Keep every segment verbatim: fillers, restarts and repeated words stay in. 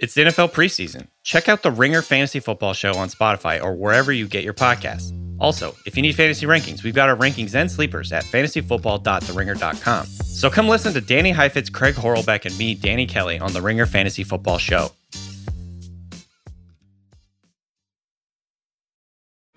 It's the N F L preseason. Check out the Ringer Fantasy Football Show on Spotify or wherever you get your podcasts. Also, if you need fantasy rankings, we've got our rankings and sleepers at fantasy football dot the ringer dot com. So come listen to Danny Heifetz, Craig Horlbeck, and me, Danny Kelly, on the Ringer Fantasy Football Show.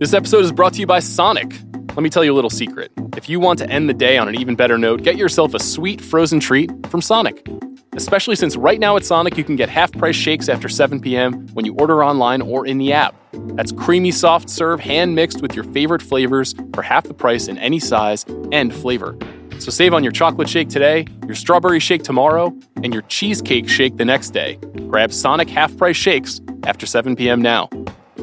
This episode is brought to you by Sonic. Let me tell you a little secret. If you want to end the day on an even better note, get yourself a sweet frozen treat from Sonic. Especially since right now at Sonic, you can get half-price shakes after seven p.m. when you order online or in the app. That's creamy soft serve hand-mixed with your favorite flavors for half the price in any size and flavor. So save on your chocolate shake today, your strawberry shake tomorrow, and your cheesecake shake the next day. Grab Sonic half-price shakes after seven p.m. now.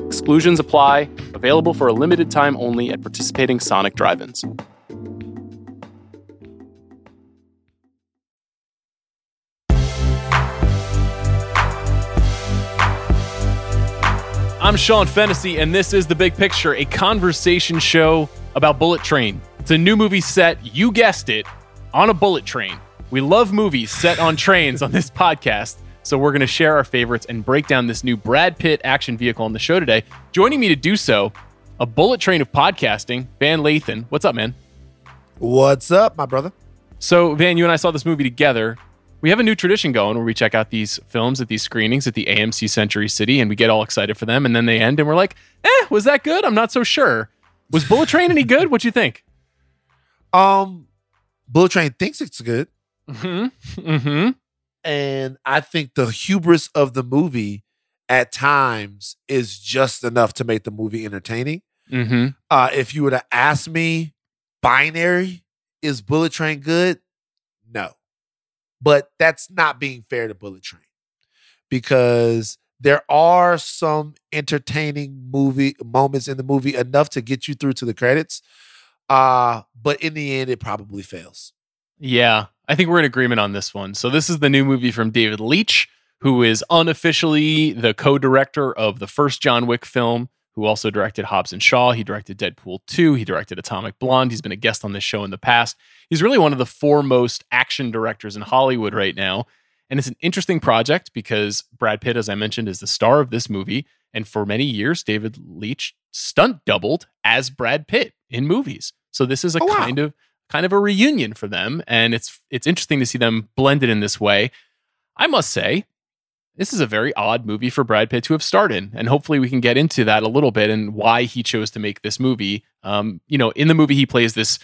Exclusions apply. Available for a limited time only at participating Sonic drive-ins. I'm Sean Fennessy, and this is The Big Picture, a conversation show about Bullet Train. It's a new movie set, you guessed it, on a bullet train. We love movies set on trains on this podcast. So we're going to share our favorites and break down this new Brad Pitt action vehicle on the show today. Joining me to do so, a bullet train of podcasting, Van Lathan. What's up, man? What's up, my brother? So, Van, you and I saw this movie together. We have a new tradition going where we check out these films at these screenings at the A M C Century City, and we get all excited for them, and then they end, and we're like, eh, was that good? I'm not so sure. Was Bullet Train any good? What'd you think? Um, Bullet Train thinks it's good. Mm-hmm. Mm-hmm. And I think the hubris of the movie at times is just enough to make the movie entertaining. Mm-hmm. Uh, if you were to ask me, binary, is Bullet Train good? No. But that's not being fair to Bullet Train, because there are some entertaining movie moments in the movie enough to get you through to the credits. Uh, but in the end, it probably fails. Yeah. I think we're in agreement on this one. So this is the new movie from David Leitch, who is unofficially the co-director of the first John Wick film, who also directed Hobbs and Shaw. He directed Deadpool two. He directed Atomic Blonde. He's been a guest on this show in the past. He's really one of the foremost action directors in Hollywood right now. And it's an interesting project because Brad Pitt, as I mentioned, is the star of this movie. And for many years, David Leitch stunt doubled as Brad Pitt in movies. So this is a oh, wow. kind of... kind of a reunion for them, and it's it's interesting to see them blended in this way. I must say, this is a very odd movie for Brad Pitt to have starred in, and hopefully we can get into that a little bit and why he chose to make this movie. Um, you know, in the movie, he plays this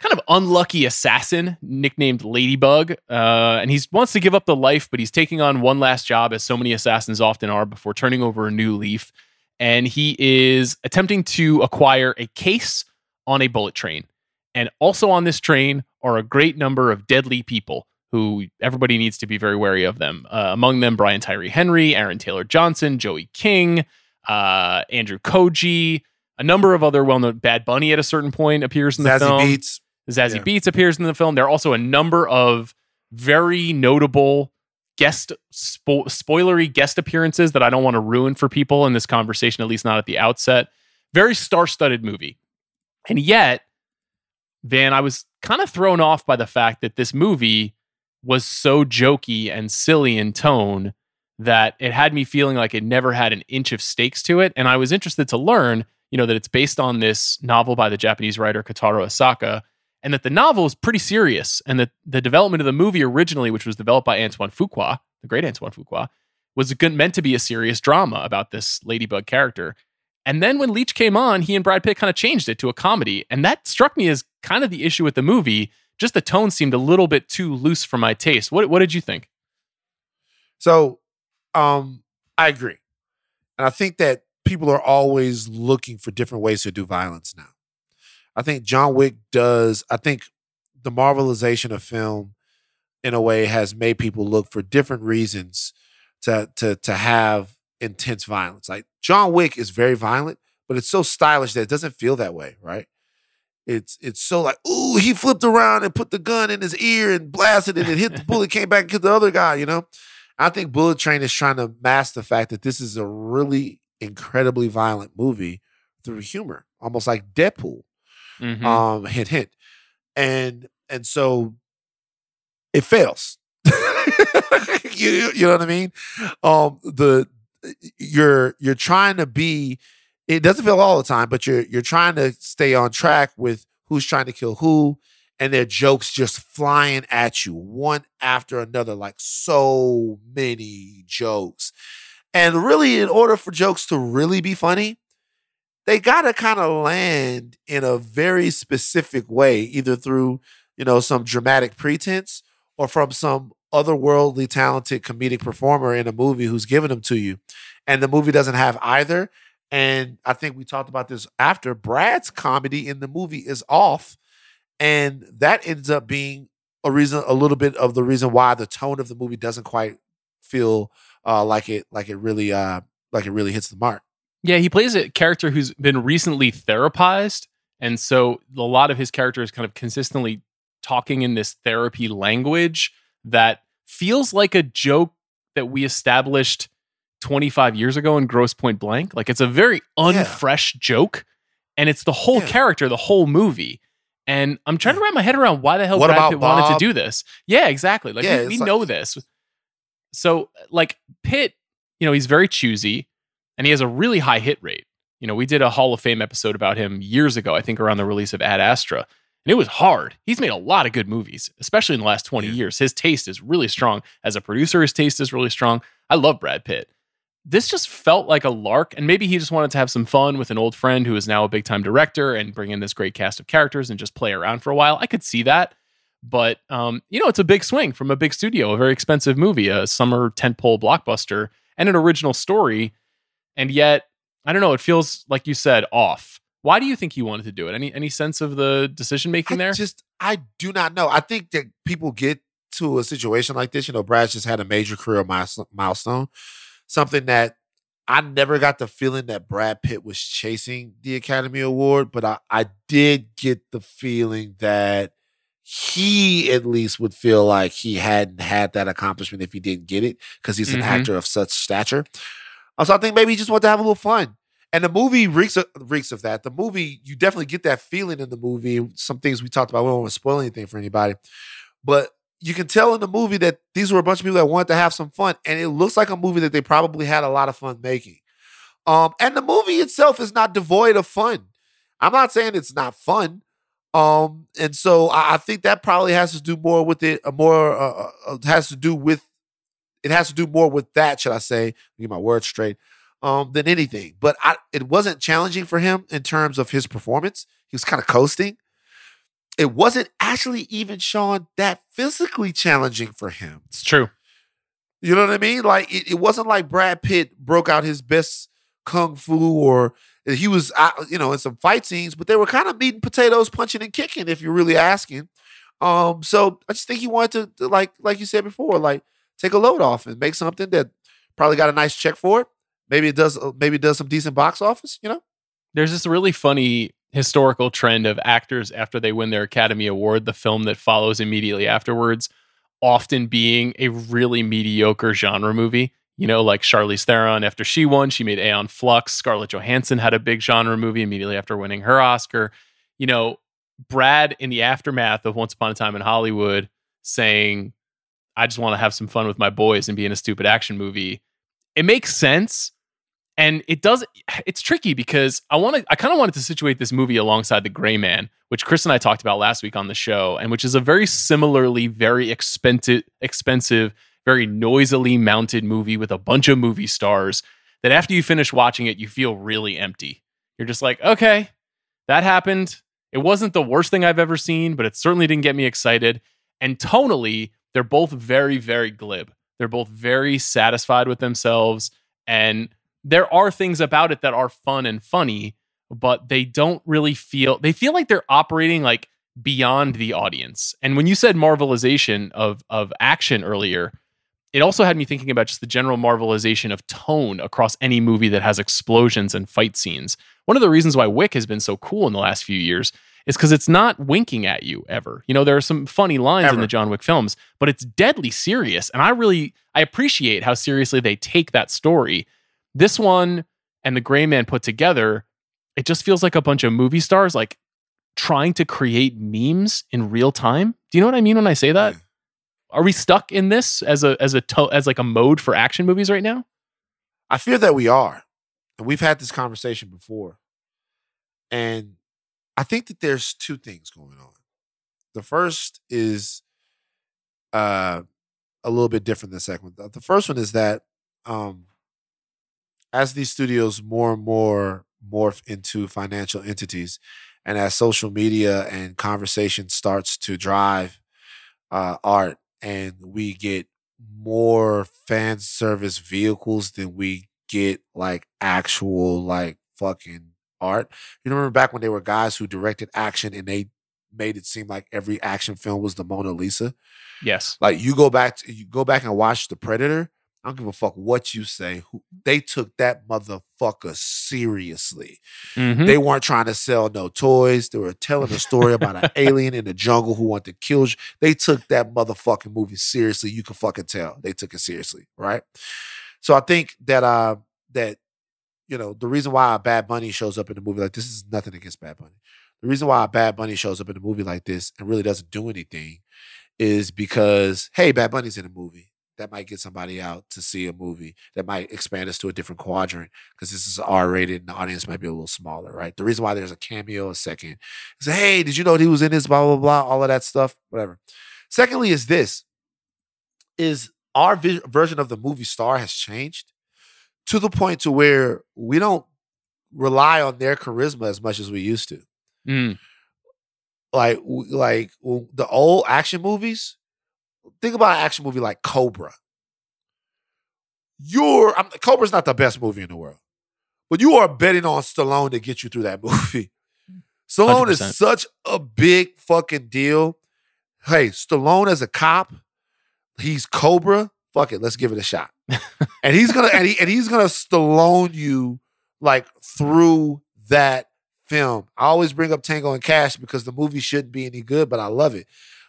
kind of unlucky assassin nicknamed Ladybug, uh, and he wants to give up the life, but he's taking on one last job, as so many assassins often are, before turning over a new leaf, and he is attempting to acquire a case on a bullet train. And also on this train are a great number of deadly people who everybody needs to be very wary of them. Uh, among them, Brian Tyree Henry, Aaron Taylor Johnson, Joey King, uh, Andrew Koji, a number of other well-known. Bad Bunny at a certain point appears in the Zazie film. Zazie Beetz. Zazie yeah. Beetz appears in the film. There are also a number of very notable guest, spo- spoilery guest appearances that I don't want to ruin for people in this conversation, at least not at the outset. Very star-studded movie. And yet, Van, I was kind of thrown off by the fact that this movie was so jokey and silly in tone that it had me feeling like it never had an inch of stakes to it. And I was interested to learn, you know, that it's based on this novel by the Japanese writer Kotaro Asaka, and that the novel is pretty serious, and that the development of the movie originally, which was developed by Antoine Fuqua, the great Antoine Fuqua, was meant to be a serious drama about this Ladybug character. And then when Leitch came on, he and Brad Pitt kind of changed it to a comedy. And that struck me as kind of the issue with the movie. Just the tone seemed a little bit too loose for my taste. What what did you think? So, um, I agree. And I think that people are always looking for different ways to do violence now. I think John Wick does, I think the marvelization of film in a way has made people look for different reasons to to to have intense violence. Like John Wick is very violent, but it's so stylish that it doesn't feel that way, right? It's it's so like, ooh, he flipped around and put the gun in his ear and blasted it and hit the bullet, came back and killed the other guy, you know? I think Bullet Train is trying to mask the fact that this is a really incredibly violent movie through humor, almost like Deadpool. Mm-hmm. Um, hint, hint. And and so it fails. you, you know what I mean? Um, the you're you're trying to be... It doesn't feel all the time, but you're you're trying to stay on track with who's trying to kill who, and their jokes just flying at you one after another, like so many jokes. And really, in order for jokes to really be funny, they gotta kind of land in a very specific way, either through, you know, some dramatic pretense or from some otherworldly talented comedic performer in a movie who's giving them to you. And the movie doesn't have either. And I think we talked about this after. Brad's comedy in the movie is off, and that ends up being a reason, a little bit of the reason why the tone of the movie doesn't quite feel uh, like it, like it really, uh, like it really hits the mark. Yeah, he plays a character who's been recently therapized, and so a lot of his character is kind of consistently talking in this therapy language that feels like a joke that we established twenty-five years ago in Gross Point Blank. Like, it's a very unfresh yeah. joke, and it's the whole yeah. character, the whole movie. And I'm trying to wrap my head around why the hell what Brad Pitt Bob? wanted to do this. Yeah, exactly. Like, yeah, we, we like- know this. So, like, Pitt, you know, he's very choosy, and he has a really high hit rate. You know, we did a Hall of Fame episode about him years ago, I think around the release of Ad Astra, and it was hard. He's made a lot of good movies, especially in the last twenty yeah. years. His taste is really strong. As a producer, his taste is really strong. I love Brad Pitt. This just felt like a lark, and maybe he just wanted to have some fun with an old friend who is now a big-time director and bring in this great cast of characters and just play around for a while. I could see that, but, um, you know, it's a big swing from a big studio, a very expensive movie, a summer tentpole blockbuster, and an original story, and yet, I don't know, it feels, like you said, off. Why do you think he wanted to do it? Any any sense of the decision-making there? Just, I do not know. I think that people get to a situation like this. You know, Brad's just had a major career milestone. Something that I never got the feeling that Brad Pitt was chasing the Academy Award, but I, I did get the feeling that he at least would feel like he hadn't had that accomplishment if he didn't get it, because he's an mm-hmm. actor of such stature. So I think maybe he just wanted to have a little fun. And the movie reeks of, reeks of that. The movie, you definitely get that feeling in the movie. Some things we talked about, we don't want to spoil anything for anybody. But you can tell in the movie that these were a bunch of people that wanted to have some fun, and it looks like a movie that they probably had a lot of fun making. Um, and the movie itself is not devoid of fun. I'm not saying it's not fun, um, and so I, I think that probably has to do more with it. Uh, more uh, uh, has to do with it has to do more with that, should I say? Get my words straight. Um, than anything, but I, it wasn't challenging for him in terms of his performance. He was kind of coasting. It wasn't actually even, Sean, that physically challenging for him. It's true. You know what I mean? Like, it, it wasn't like Brad Pitt broke out his best kung fu, or he was, you know, in some fight scenes, but they were kind of meat and potatoes, punching and kicking, if you're really asking. Um, so I just think he wanted to, like, like you said before, like, take a load off and make something that probably got a nice check for it. Maybe it does. Maybe it does some decent box office. You know, there's this really funny historical trend of actors after they win their Academy Award, the film that follows immediately afterwards often being a really mediocre genre movie. You know, like Charlize Theron, after she won, she made Aeon Flux. Scarlett Johansson had a big genre movie immediately after winning her Oscar. You know, Brad, in the aftermath of Once Upon a Time in Hollywood, saying, I just want to have some fun with my boys and be in a stupid action movie. It makes sense. And it does. It's tricky because I want to. I kind of wanted to situate this movie alongside The Gray Man, which Chris and I talked about last week on the show, and which is a very similarly, very expensive, expensive, very noisily mounted movie with a bunch of movie stars that after you finish watching it, you feel really empty. You're just like, okay, that happened. It wasn't the worst thing I've ever seen, but it certainly didn't get me excited. And tonally, they're both very, very glib. They're both very satisfied with themselves, and there are things about it that are fun and funny, but they don't really feel, they feel like they're operating like beyond the audience. And when you said marvelization of of action earlier, it also had me thinking about just the general marvelization of tone across any movie that has explosions and fight scenes. One of the reasons why Wick has been so cool in the last few years is because it's not winking at you ever. You know, there are some funny lines ever. in the John Wick films, but it's deadly serious. And I really, I appreciate how seriously they take that story. This one and The Gray Man put together, it just feels like a bunch of movie stars like trying to create memes in real time. Do you know what I mean when I say that? Yeah. Are we stuck in this as a as a to, as like a mode for action movies right now? I fear that we are. And we've had this conversation before. And I think that there's two things going on. The first is uh, a little bit different than the second one. The first one is that um, as these studios more and more morph into financial entities, and as social media and conversation starts to drive uh, art, and we get more fan service vehicles than we get like actual like fucking art. You remember back when there were guys who directed action and they made it seem like every action film was the Mona Lisa? Yes. Like you go back to, you go back and watch The Predator. I don't give a fuck what you say. Who, they took that motherfucker seriously. Mm-hmm. They weren't trying to sell no toys. They were telling a story about an alien in the jungle who wanted to kill you. They took that motherfucking movie seriously. You can fucking tell they took it seriously, right? So I think that uh that you know, the reason why a Bad Bunny shows up in a movie like this is nothing against Bad Bunny. The reason why a Bad Bunny shows up in a movie like this and really doesn't do anything is because, hey, Bad Bunny's in a movie. That might get somebody out to see a movie. That might expand us to a different quadrant because this is R-rated and the audience might be a little smaller, right? The reason why there's a cameo a second is, hey, did you know he was in this, blah, blah, blah, all of that stuff, whatever. Secondly is this, is our vi- version of the movie star has changed to the point to where we don't rely on their charisma as much as we used to. Mm. Like, like the old action movies, think about an action movie like Cobra. You're I'm, Cobra's not the best movie in the world, but you are betting on Stallone to get you through that movie. Stallone one hundred percent is such a big fucking deal. Hey, Stallone as a cop, he's Cobra. Fuck it, let's give it a shot. And he's gonna and, he, and he's gonna Stallone you like through that film. I always bring up Tango and Cash because the movie shouldn't be any good, but I love it.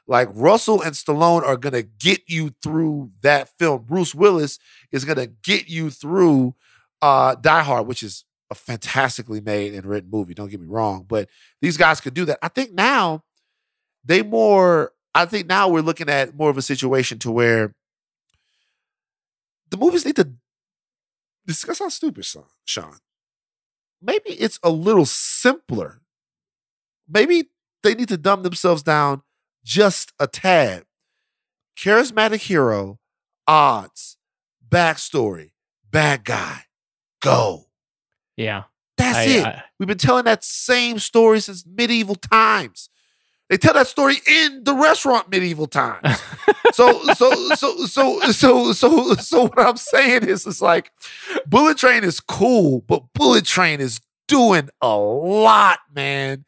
Like, Russell and Stallone are going to get you through that film. Bruce Willis is going to get you through uh, Die Hard, which is a fantastically made and written movie. Don't get me wrong. But these guys could do that. I think now they more, I think now we're looking at more of a situation to where the movies need to discuss how stupid, Sean. Maybe it's a little simpler. Maybe they need to dumb themselves down just a tad. Charismatic hero, odds, backstory, bad guy, go. Yeah. That's I, it. I, We've been telling that same story since medieval times. They tell that story in the restaurant medieval times. So, so, so, so, so, so, so what I'm saying is, it's like Bullet Train is cool, but Bullet Train is doing a lot, man.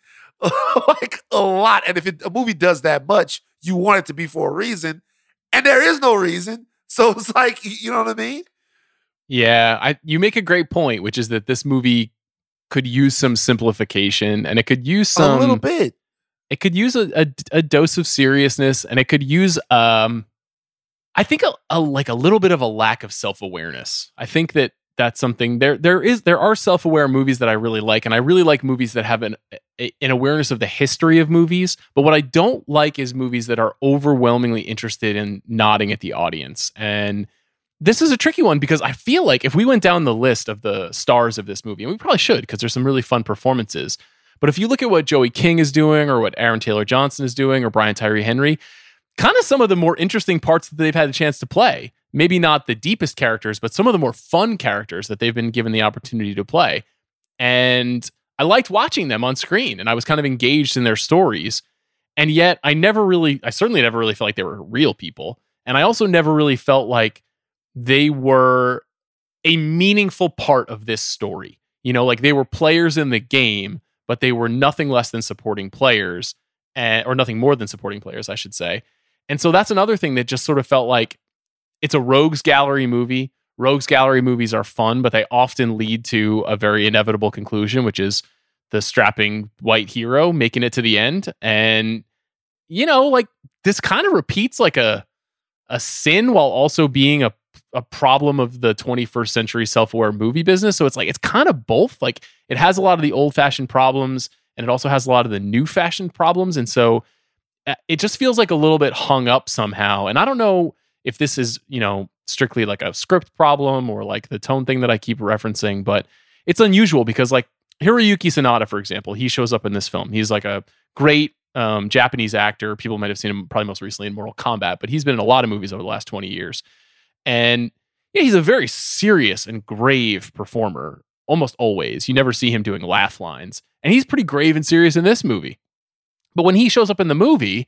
Like a lot. And if it, a movie does that much, you want it to be for a reason, and there is no reason. So it's like, you know what I mean? Yeah, I, you make a great point, which is that this movie could use some simplification, and it could use some... A little bit. It could use a, a, a dose of seriousness, and it could use, um, I think, a, a like a little bit of a lack of self-awareness. I think that that's something there. There is there are self-aware movies that I really like, and I really like movies that have an an awareness of the history of movies. But what I don't like is movies that are overwhelmingly interested in nodding at the audience. And this is a tricky one because I feel like if we went down the list of the stars of this movie, and we probably should because there's some really fun performances. But if you look at what Joey King is doing, or what Aaron Taylor Johnson is doing, or Brian Tyree Henry, kind of some of the more interesting parts that they've had a chance to play. Maybe not the deepest characters, but some of the more fun characters that they've been given the opportunity to play. And I liked watching them on screen, and I was kind of engaged in their stories. And yet I never really, I certainly never really felt like they were real people. And I also never really felt like they were a meaningful part of this story. You know, like they were players in the game, but they were nothing less than supporting players. and, or nothing more than supporting players, I should say. And so that's another thing that just sort of felt like it's a rogues gallery movie. Rogues gallery movies are fun, but they often lead to a very inevitable conclusion, which is the strapping white hero making it to the end. And, you know, like this kind of repeats like a a sin while also being a a problem of the twenty-first century self-aware movie business. So it's like, it's kind of both. Like it has a lot of the old fashioned problems and it also has a lot of the new fashioned problems. And so it just feels like a little bit hung up somehow. And I don't know if this is, you know, strictly like a script problem or like the tone thing that I keep referencing, but it's unusual because like Hiroyuki Sanada, for example, he shows up in this film. He's like a great um, Japanese actor. People might've seen him probably most recently in Mortal Kombat, but he's been in a lot of movies over the last twenty years. And yeah, he's a very serious and grave performer almost always. You never see him doing laugh lines. And he's pretty grave and serious in this movie. But when he shows up in the movie,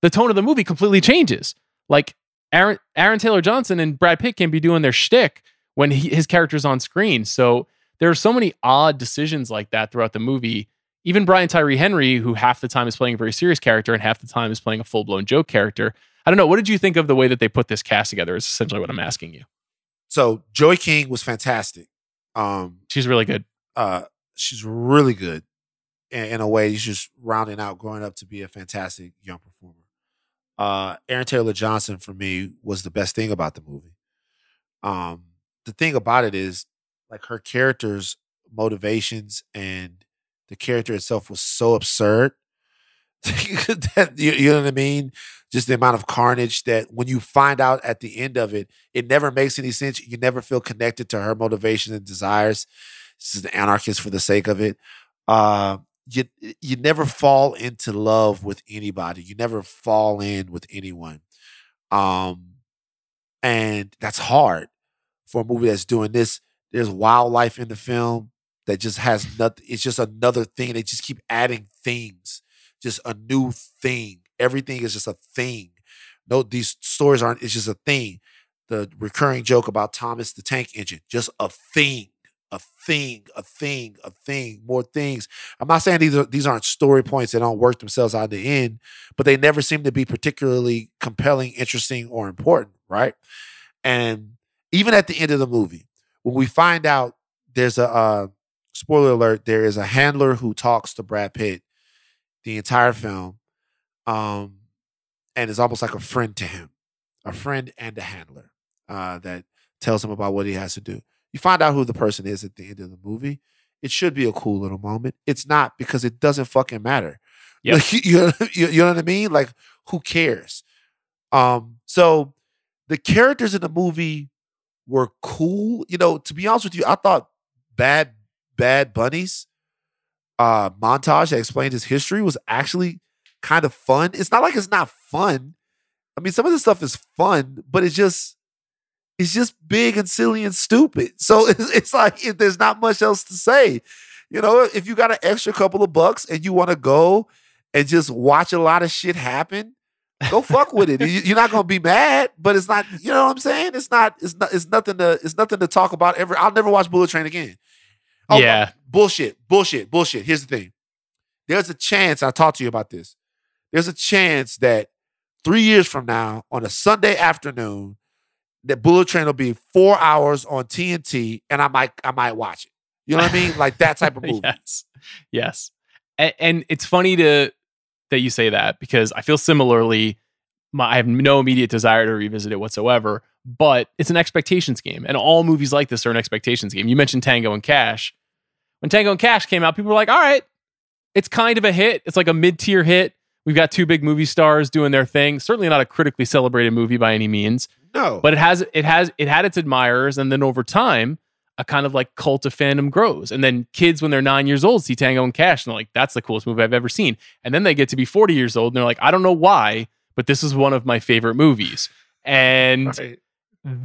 the tone of the movie completely changes. Like Aaron, Aaron Taylor Johnson and Brad Pitt can be doing their shtick when he, his character's on screen. So there are so many odd decisions like that throughout the movie. Even Brian Tyree Henry, who half the time is playing a very serious character and half the time is playing a full-blown joke character. I don't know. What did you think of the way that they put this cast together is essentially what I'm asking you. So Joey King was fantastic. Um, she's really good. Uh, she's really good. In, in a way, she's just rounding out, growing up to be a fantastic young performer. Uh, Aaron Taylor Johnson, for me, was the best thing about the movie. Um, the thing about it is, like, her character's motivations and the character itself was so absurd. that, you, you know what I mean? Just the amount of carnage that when you find out at the end of it, it never makes any sense. You never feel connected to her motivation and desires. This is an anarchist for the sake of it. Uh, you you never fall into love with anybody. You never fall in with anyone. Um, and that's hard for a movie that's doing this. There's wildlife in the film that just has nothing. It's just another thing. They just keep adding things. Just a new thing. Everything is just a thing. No, these stories aren't, it's just a thing. The recurring joke about Thomas the Tank Engine, just a thing, a thing, a thing, a thing, more things. I'm not saying these are, these aren't story points that don't work themselves out at the end, but they never seem to be particularly compelling, interesting, or important, right? And even at the end of the movie, when we find out there's a, uh, spoiler alert, there is a handler who talks to Brad Pitt the entire film, um, and is almost like a friend to him, a friend and a handler uh, that tells him about what he has to do. You find out who the person is at the end of the movie. It should be a cool little moment. It's not because it doesn't fucking matter. Yep. Like, you, you, you know what I mean? Like, who cares? Um, so the characters in the movie were cool. You know, to be honest with you, I thought Bad, Bad Bunnies Uh, montage that explained his history was actually kind of fun. It's not like it's not fun. I mean, some of this stuff is fun, but it's just it's just big and silly and stupid. So it's, it's like it, there's not much else to say. You know, if you got an extra couple of bucks and you want to go and just watch a lot of shit happen, go fuck with it. You're not gonna be mad, but it's not. You know what I'm saying? It's not. It's not. It's nothing to. It's nothing to talk about. Ever. I'll never watch Bullet Train again. Oh, yeah. Bullshit, bullshit, bullshit. Here's the thing. There's a chance, I talked to you about this. There's a chance that three years from now, on a Sunday afternoon, that Bullet Train will be four hours on T N T, and I might I might watch it. You know what I mean? Like that type of movie. Yes. Yes. And, and it's funny to that you say that, because I feel similarly. My, I have no immediate desire to revisit it whatsoever, but it's an expectations game. And all movies like this are an expectations game. You mentioned Tango and Cash. When Tango and Cash came out, people were like, all right, it's kind of a hit. It's like a mid-tier hit. We've got two big movie stars doing their thing. Certainly not a critically celebrated movie by any means. No. But it has it has it had its admirers, and then over time, a kind of like cult of fandom grows. And then kids, when they're nine years old, see Tango and Cash, and they're like, that's the coolest movie I've ever seen. And then they get to be forty years old, and they're like, I don't know why, but this is one of my favorite movies. And right.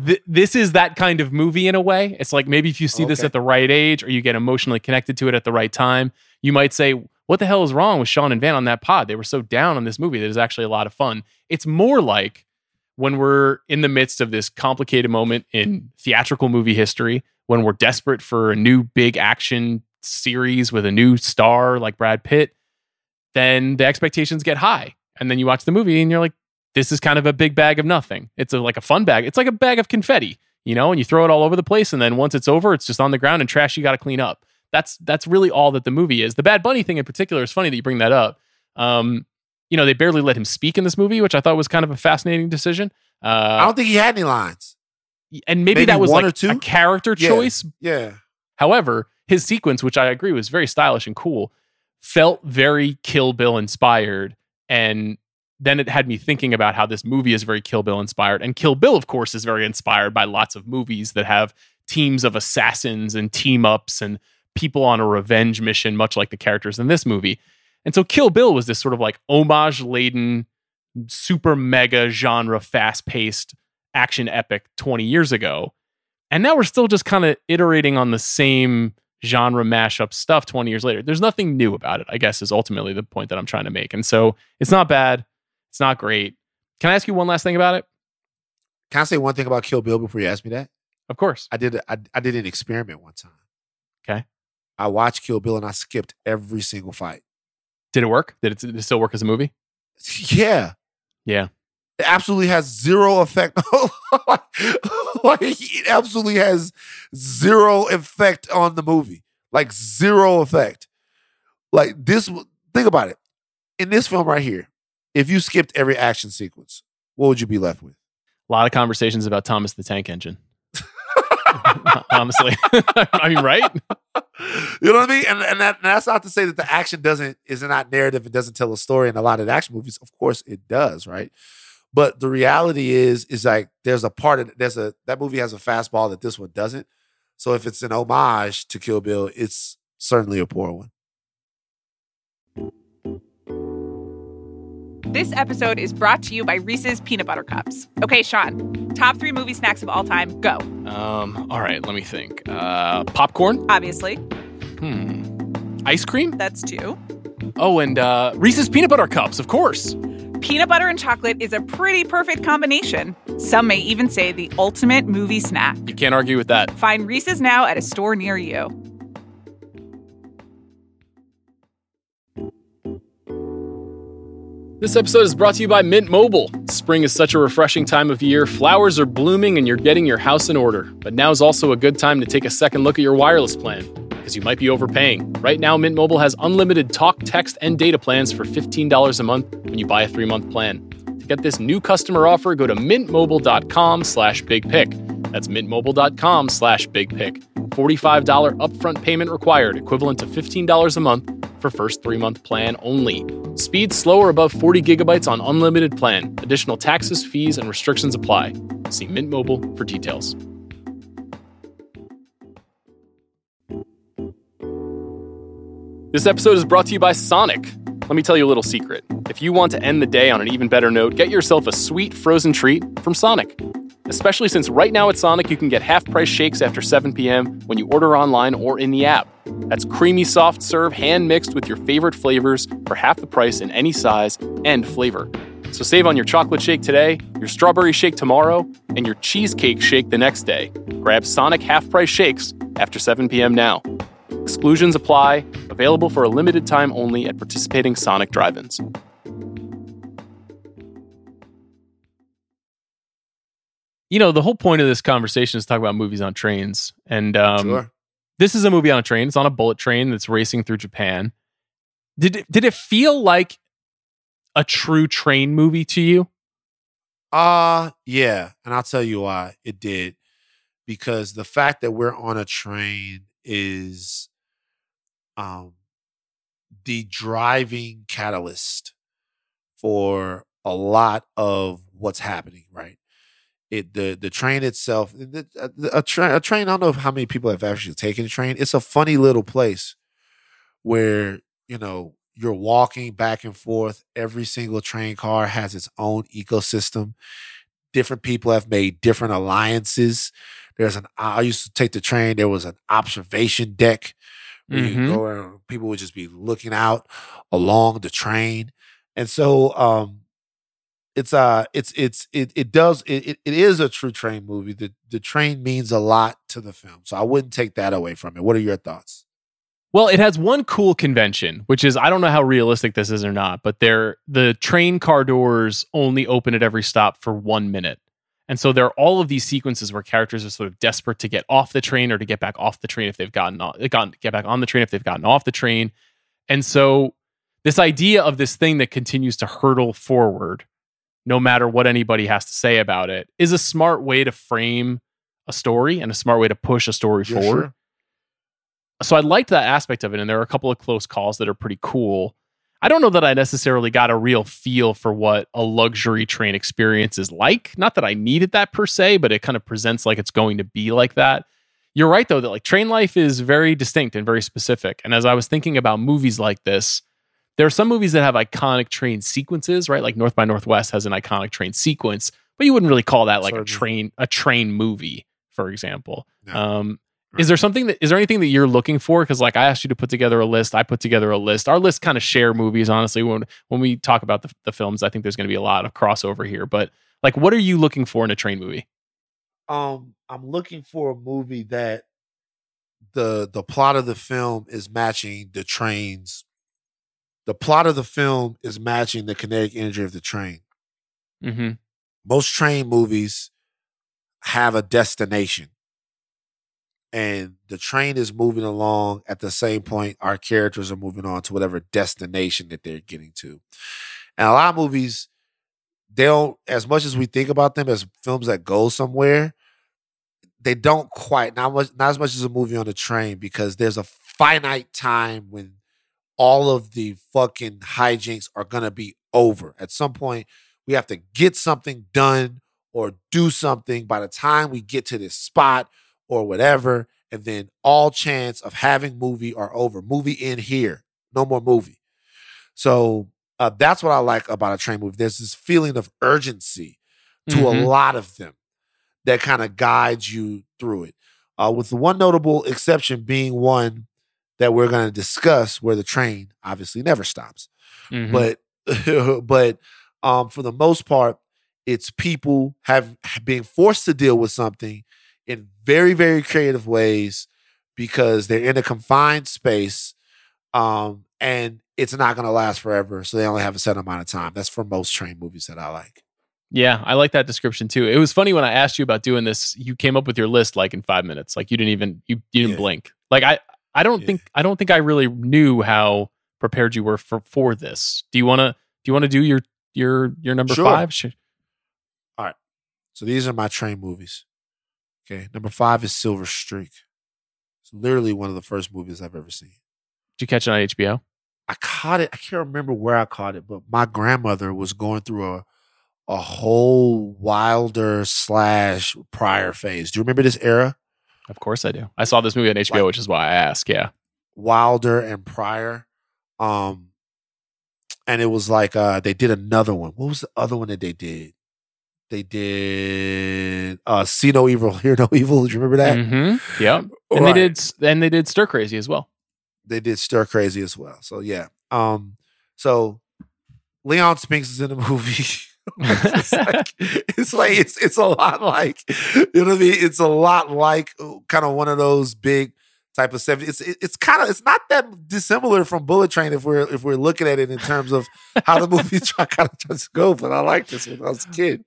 Th- this is that kind of movie in a way. It's like maybe if you see okay. this at the right age or you get emotionally connected to it at the right time, you might say, what the hell is wrong with Sean and Van on that pod? They were so down on this movie that it's actually a lot of fun. It's more like when we're in the midst of this complicated moment in theatrical movie history, when we're desperate for a new big action series with a new star like Brad Pitt, then the expectations get high. And then you watch the movie and you're like, this is kind of a big bag of nothing. It's a, like a fun bag. It's like a bag of confetti, you know, and you throw it all over the place. And then once it's over, it's just on the ground and trash you got to clean up. That's that's really all that the movie is. The Bad Bunny thing in particular is funny that you bring that up. Um, you know, they barely let him speak in this movie, which I thought was kind of a fascinating decision. Uh, I don't think he had any lines. And maybe, maybe that was one like or two? a character yeah. choice. Yeah. However, his sequence, which I agree was very stylish and cool, felt very Kill Bill inspired. And then it had me thinking about how this movie is very Kill Bill inspired. And Kill Bill, of course, is very inspired by lots of movies that have teams of assassins and team ups and people on a revenge mission, much like the characters in this movie. And so Kill Bill was this sort of like homage laden, super mega genre, fast paced action epic twenty years ago. And now we're still just kind of iterating on the same genre mashup stuff twenty years later. There's nothing new about it, I guess, is ultimately the point that I'm trying to make. And so it's not bad. It's not great. Can I ask you one last thing about it? Can I say one thing about Kill Bill before you ask me that? Of course. I did, I, I did an experiment one time. Okay. I watched Kill Bill and I skipped every single fight. Did it work? Did it, did it still work as a movie? Yeah. Yeah. It absolutely has zero effect. Like, it absolutely has zero effect on the movie. Like, zero effect. Like, this, think about it. In this film right here, if you skipped every action sequence, what would you be left with? A lot of conversations about Thomas the Tank Engine. Honestly. I mean, right? You know what I mean? And, and, that, and that's not to say that the action doesn't, is not narrative. It doesn't tell a story in a lot of action movies. Of course it does, right? But the reality is, is like there's a part of there's a that movie has a fastball that this one doesn't. So if it's an homage to Kill Bill, it's certainly a poor one. This episode is brought to you by Reese's Peanut Butter Cups. Okay, Sean, top three movie snacks of all time, go. Um, all right, let me think. Uh, popcorn? Obviously. Hmm. Ice cream? That's two. Oh, and uh, Reese's Peanut Butter Cups, of course. Peanut butter and chocolate is a pretty perfect combination. Some may even say the ultimate movie snack. You can't argue with that. Find Reese's now at a store near you. This episode is brought to you by Mint Mobile. Spring is such a refreshing time of year. Flowers are blooming and you're getting your house in order. But now is also a good time to take a second look at your wireless plan, because you might be overpaying. Right now, Mint Mobile has unlimited talk, text, and data plans for fifteen dollars a month when you buy a three-month plan. To get this new customer offer, go to mintmobile.com slash big pick. That's mintmobile.com slash big pick. forty-five dollars upfront payment required, equivalent to fifteen dollars a month for first three-month plan only. Speed slower above forty gigabytes on unlimited plan. Additional taxes, fees, and restrictions apply. See Mint Mobile for details. This episode is brought to you by Sonic. Let me tell you a little secret. If you want to end the day on an even better note, get yourself a sweet frozen treat from Sonic. Especially since right now at Sonic, you can get half-price shakes after seven p.m. when you order online or in the app. That's creamy soft serve hand-mixed with your favorite flavors for half the price in any size and flavor. So save on your chocolate shake today, your strawberry shake tomorrow, and your cheesecake shake the next day. Grab Sonic half-price shakes after seven p.m. now. Exclusions apply. Available for a limited time only at participating Sonic drive-ins. You know, the whole point of this conversation is to talk about movies on trains. And um, sure. This is a movie on a train. It's on a bullet train that's racing through Japan. Did it, did it feel like a true train movie to you? Uh, yeah. And I'll tell you why it did. Because the fact that we're on a train is um, the driving catalyst for a lot of what's happening, right? It the the train itself, the, a, a, tra- a train, I don't know how many people have actually taken a train. It's a funny little place where, you know, you're walking back and forth. Every single train car has its own ecosystem. Different people have made different alliances. There's an, I used to take the train. There was an observation deck where mm-hmm. you go and people would just be looking out along the train. And so, um, it's, uh, it's, it's, it, it does, it, it is a true train movie. The, the train means a lot to the film. So I wouldn't take that away from it. What are your thoughts? Well, it has one cool convention, which is, I don't know how realistic this is or not, but they're, the train car doors only open at every stop for one minute. And so there are all of these sequences where characters are sort of desperate to get off the train or to get back off the train if they've gotten on, get back on the train if they've gotten off the train. And so this idea of this thing that continues to hurtle forward, no matter what anybody has to say about it, is a smart way to frame a story and a smart way to push a story yeah, forward. Sure. So I liked that aspect of it. And there are a couple of close calls that are pretty cool. I don't know that I necessarily got a real feel for what a luxury train experience is like. Not that I needed that per se, but it kind of presents like it's going to be like that. You're right, though, that like train life is very distinct and very specific. And as I was thinking about movies like this, there are some movies that have iconic train sequences, right? Like North by Northwest has an iconic train sequence, but you wouldn't really call that like Certainly. a train a train movie, for example. No. Um, Is there something that, is there anything that you're looking for? Because like I asked you to put together a list, I put together a list. Our list kind of share movies, honestly. When when we talk about the, the films, I think there's going to be a lot of crossover here. But like, what are you looking for in a train movie? Um, I'm looking for a movie that the the plot of the film is matching the trains. The plot of the film is matching the kinetic energy of the train. Mm-hmm. Most train movies have a destination. And the train is moving along at the same point our characters are moving on to whatever destination that they're getting to. And a lot of movies, they don't, as much as we think about them as films that go somewhere, they don't quite, not much, not as much as a movie on the train, because there's a finite time when all of the fucking hijinks are going to be over. At some point, we have to get something done or do something by the time we get to this spot or whatever, and then all chance of having movie are over. Movie in here. No more movie. So uh, that's what I like about a train movie. There's this feeling of urgency to mm-hmm. a lot of them that kind of guides you through it. Uh, with the one notable exception being one that we're going to discuss, where the train obviously never stops. Mm-hmm. But but um, for the most part, it's people have being forced to deal with something in very, very creative ways because they're in a confined space um, and it's not going to last forever. So they only have a set amount of time. That's for most train movies that I like. Yeah, I like that description too. It was funny when I asked you about doing this, you came up with your list like in five minutes. Like you didn't even, you, you didn't yeah. blink. Like I, I don't yeah. think, I don't think I really knew how prepared you were for, for this. Do you want to, do you want to do your, your, your number sure. five? Should... All right. So these are my train movies. Okay, number five is Silver Streak. It's literally one of the first movies I've ever seen. Did you catch it on H B O? I caught it. I can't remember where I caught it, but my grandmother was going through a a whole Wilder slash Pryor phase. Do you remember this era? Of course I do. I saw this movie on H B O, like, which is why I ask, yeah. Wilder and Pryor. Um, and it was like uh, they did another one. What was the other one that they did? They did uh, See No Evil, Hear No Evil. Do you remember that? Mm-hmm. Yeah. And right. they did and they did Stir Crazy as well. They did Stir Crazy as well. So, yeah. Um, so, Leon Spinks is in the movie. it's, like, it's like, it's it's a lot like, you know what I mean? It's a lot like kind of one of those big type of seventies. It's, it's kind of, it's not that dissimilar from Bullet Train if we're if we're looking at it in terms of how the movie try, kind of tries to go, but I liked this when I was a kid.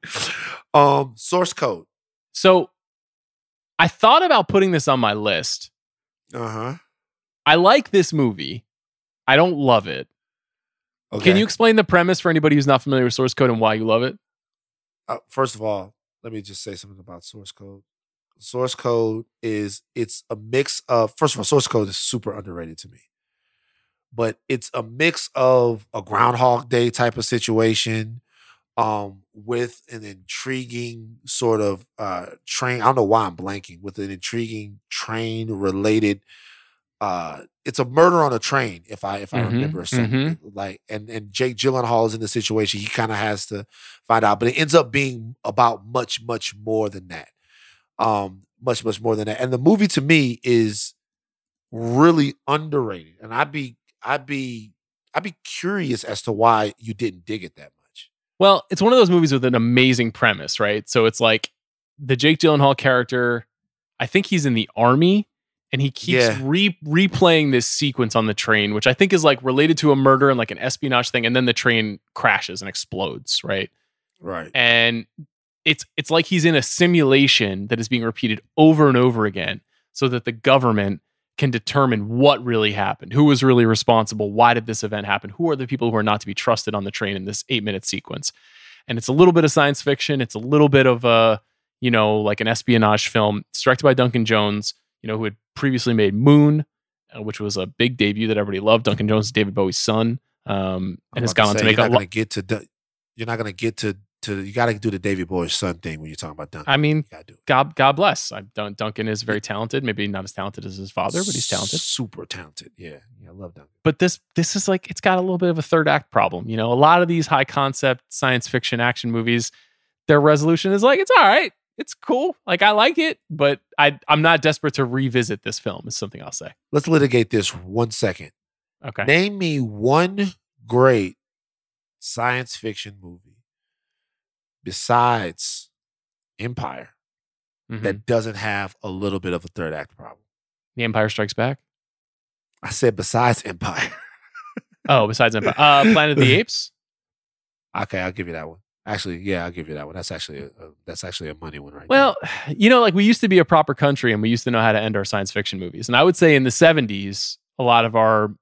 Um, Source Code. So I thought about putting this on my list. Uh-huh. I like this movie. I don't love it. Okay. Can you explain the premise for anybody who's not familiar with Source Code and why you love it? Uh, first of all, let me just say something about Source Code. Source Code is, it's a mix of, first of all, Source Code is super underrated to me. But it's a mix of a Groundhog Day type of situation um, with an intriguing sort of uh, train, I don't know why I'm blanking, with an intriguing train-related, uh, it's a murder on a train, if I if I mm-hmm, remember something. Mm-hmm. Like, and, and Jake Gyllenhaal is in the situation. He kind of has to find out. But it ends up being about much, much more than that. Um, much, much more than that. And the movie to me is really underrated. And I'd be, I'd be, I'd be curious as to why you didn't dig it that much. Well, it's one of those movies with an amazing premise, right? So it's like the Jake Gyllenhaal character, I think he's in the army And he keeps yeah. re- replaying this sequence on the train, which I think is like related to a murder and like an espionage thing. And then the train crashes and explodes, right? Right. And it's it's like he's in a simulation that is being repeated over and over again so that the government can determine what really happened, who was really responsible, why did this event happen, who are the people who are not to be trusted on the train in this eight-minute sequence. And it's a little bit of science fiction. It's a little bit of a, you know, like an espionage film. It's directed by Duncan Jones, you know, who had previously made Moon, uh, which was a big debut that everybody loved. Duncan Jones is David Bowie's son, um, and has gone on to make a lot. You're not going to get to, to you got to do the David Bowie's son thing when you're talking about Duncan. I mean, God, God bless. I, Duncan is very talented. Maybe not as talented as his father, but he's talented. Super talented. Yeah. yeah I love Duncan. But this, this is like, it's got a little bit of a third act problem. You know, a lot of these high concept science fiction action movies, their resolution is like, it's all right. It's cool. Like, I like it, but I, I'm not desperate to revisit this film is something I'll say. Let's litigate this one second. Okay. Name me one great science fiction movie besides Empire mm-hmm. that doesn't have a little bit of a third act problem. The Empire Strikes Back? I said besides Empire. oh, besides Empire. Uh, Planet of the Apes? Okay, I'll give you that one. Actually, yeah, I'll give you that one. That's actually a, a that's actually a money one right well, now. Well, you know, like we used to be a proper country and we used to know how to end our science fiction movies. And I would say in the seventies, a lot of our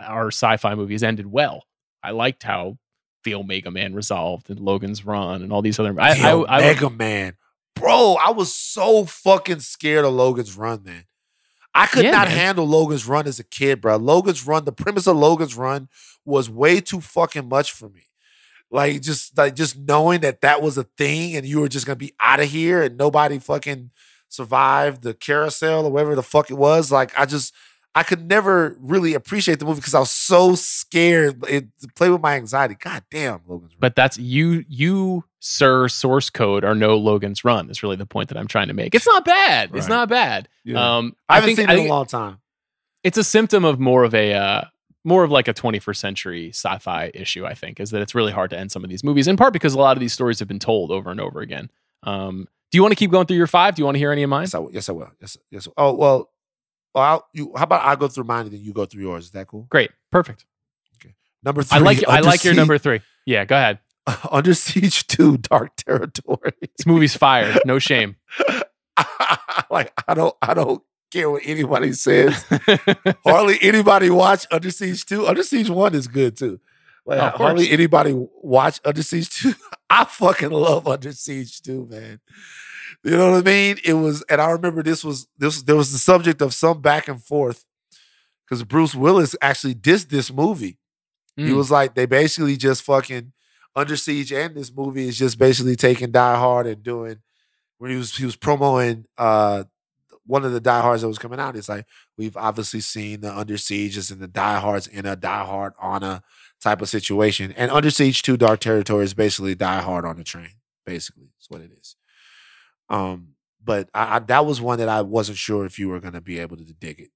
our sci-fi movies ended well. I liked how The Omega Man resolved and Logan's Run and all these other... I, the I, I, Omega I, Man. Bro, I was so fucking scared of Logan's Run, man. I could yeah, not man. handle Logan's Run as a kid, bro. Logan's Run, the premise of Logan's Run was way too fucking much for me. Like just like just knowing that that was a thing and you were just going to be out of here and nobody fucking survived the carousel or whatever the fuck it was. Like I just, I could never really appreciate the movie because I was so scared. It played with my anxiety. God damn, Logan's Run. But that's you, you, sir, Source Code are no Logan's Run. That's really the point that I'm trying to make. It's not bad. Right. It's not bad. Yeah. Um, I haven't I think, seen it I think in a long time. It's a symptom of more of a... Uh, More of like a twenty-first century sci-fi issue, I think, is that it's really hard to end some of these movies, in part because a lot of these stories have been told over and over again. Um, do you want to keep going through your five? Do you want to hear any of mine? Yes, I will. Yes, I will. Yes, yes. Oh, well, I'll, you, how about I go through mine and then you go through yours? Is that cool? Great. Perfect. Okay. Number three. I like, I like your number three. Yeah, go ahead. Under Siege two, Dark Territory. This movie's fire. No shame. like, I don't, I don't. care what anybody says. Hardly anybody watch Under Siege two. Under Siege one is good too. Like oh, hardly anybody watch Under Siege two. I fucking love Under Siege two, man. You know what I mean? It was, and I remember this was this there was the subject of some back and forth because Bruce Willis actually dissed this movie. Mm. He was like, they basically just fucking Under Siege and this movie is just basically taking Die Hard and doing when he was he was promoting uh one of the Die Hards that was coming out. It's like, we've obviously seen the Under Sieges and the Die Hards in a Die Hard on a type of situation. And Under Siege two Dark Territory is basically Die Hard on a train, basically. That's what it is. Um, but I, I, that was one that I wasn't sure if you were going to be able to dig it.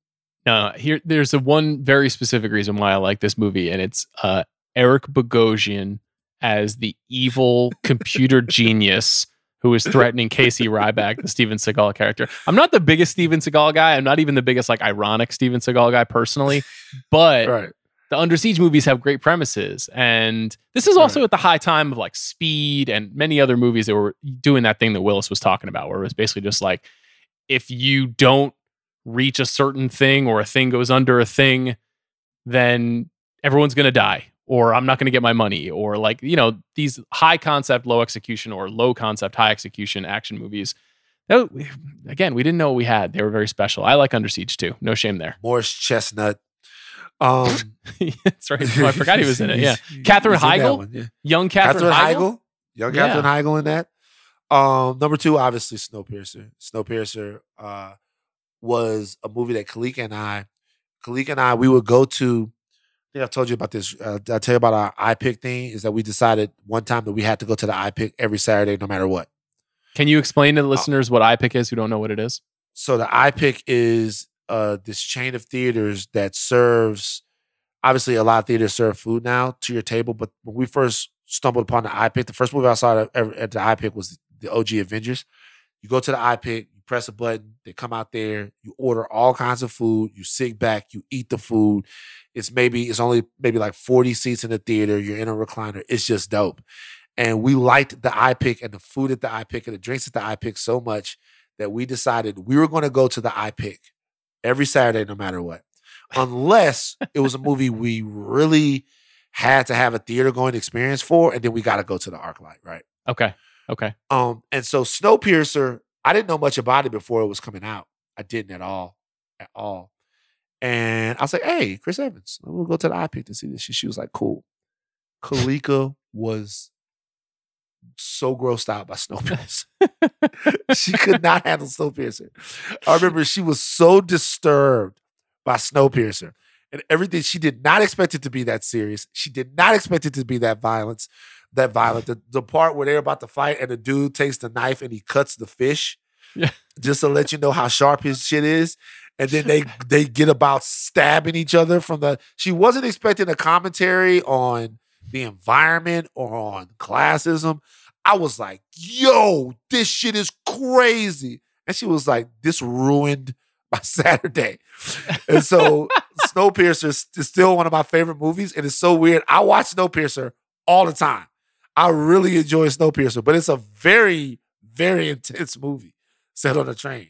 No, here, there's a one very specific reason why I like this movie, and it's uh, Eric Bogosian as the evil computer genius who is threatening Casey Ryback, the Steven Seagal character. I'm not the biggest Steven Seagal guy. I'm not even the biggest, like, ironic Steven Seagal guy personally. But right. the Under Siege movies have great premises. And this is also right. at the high time of, like, Speed and many other movies that were doing that thing that Willis was talking about, where it was basically just like, if you don't reach a certain thing or a thing goes under a thing, then everyone's going to die. Or I'm not going to get my money, or like, you know, these high concept, low execution, or low concept, high execution action movies. That, again, we didn't know what we had. They were very special. I like Under Siege too. No shame there. Morris Chestnut. Um, That's right. Oh, I forgot he was in it. Yeah. Catherine Heigl. One, yeah. Young Catherine, Catherine Heigl. Heigl. Young yeah. Catherine Heigl in that. Um, number two, obviously, Snowpiercer. Snowpiercer uh, was a movie that Kalika and I, Kalika and I, we would go to. I think I told you about this. Uh, I tell you about our iPick thing is that we decided one time that we had to go to the iPick every Saturday, no matter what. Can you explain to the listeners uh, what iPick is who don't know what it is? So the iPick is uh, this chain of theaters that serves, obviously a lot of theaters serve food now to your table. But when we first stumbled upon the iPick, the first movie I saw at the iPick was the O G Avengers. You go to the iPick, you press a button, they come out there, you order all kinds of food, you sit back, you eat the food. It's maybe, it's only maybe like forty seats in the theater, you're in a recliner. It's just dope. And we liked the iPick and the food at the iPick and the drinks at the iPick so much that we decided we were going to go to the iPick every Saturday, no matter what. Unless it was a movie we really had to have a theater going experience for, and then we got to go to the ArcLight, right? Okay. Okay. Um, and so Snowpiercer, I didn't know much about it before it was coming out. I didn't at all, at all. And I was like, "Hey, Chris Evans, we'll go to the iPick to see this." She, she was like, "Cool." Kalika was so grossed out by Snowpiercer. She could not handle Snowpiercer. I remember she was so disturbed by Snowpiercer and everything. She did not expect it to be that serious. She did not expect it to be that violence. That violent. The, the part where they're about to fight and the dude takes the knife and he cuts the fish, yeah, just to let you know how sharp his shit is. And then they they get about stabbing each other from the... She wasn't expecting a commentary on the environment or on classism. I was like, yo, this shit is crazy. And she was like, this ruined my Saturday. And so Snowpiercer is still one of my favorite movies. And it's so weird. I watch Snowpiercer all the time. I really enjoy Snowpiercer, but it's a very, very intense movie set on a train.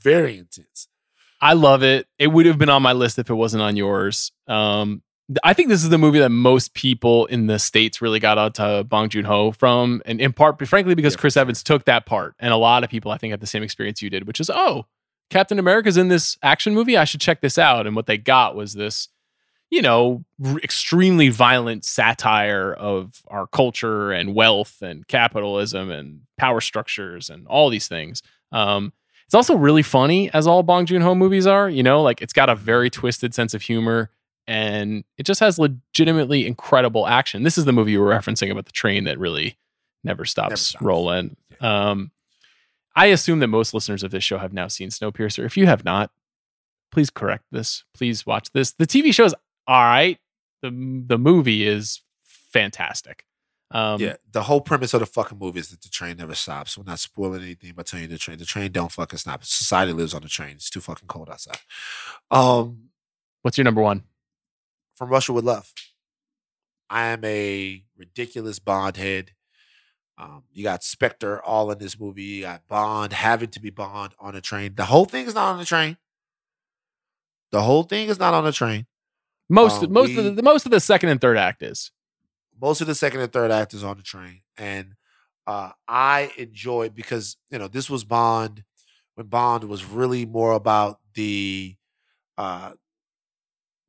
Very intense. I love it. It would have been on my list if it wasn't on yours. Um, I think this is the movie that most people in the States really got out to Bong Joon-ho from, and in part, frankly, because Chris Evans took that part. And a lot of people, I think, had the same experience you did, which is, oh, Captain America's in this action movie? I should check this out. And what they got was this, you know, extremely violent satire of our culture and wealth and capitalism and power structures and all these things. Um, it's also really funny, as all Bong Joon-ho movies are, you know, like it's got a very twisted sense of humor and it just has legitimately incredible action. This is the movie you were referencing about the train that really never stops, never stops. rolling. Yeah. Um, I assume that most listeners of this show have now seen Snowpiercer. If you have not, please correct this. Please watch this. The T V show is all right, the the movie is fantastic. Um, yeah, the whole premise of the fucking movie is that the train never stops. We're not spoiling anything by telling you the train. The train don't fucking stop. Society lives on the train. It's too fucking cold outside. Um, What's your number one? From Russia with Love. I am a ridiculous Bond head. Um, you got Spectre all in this movie. You got Bond having to be Bond on a train. The whole thing is not on the train. The whole thing is not on the train. Most um, most we, of the most of the second and third act is. Most of the second and third act is on the train. And uh, I enjoyed, because you know, this was Bond when Bond was really more about the uh,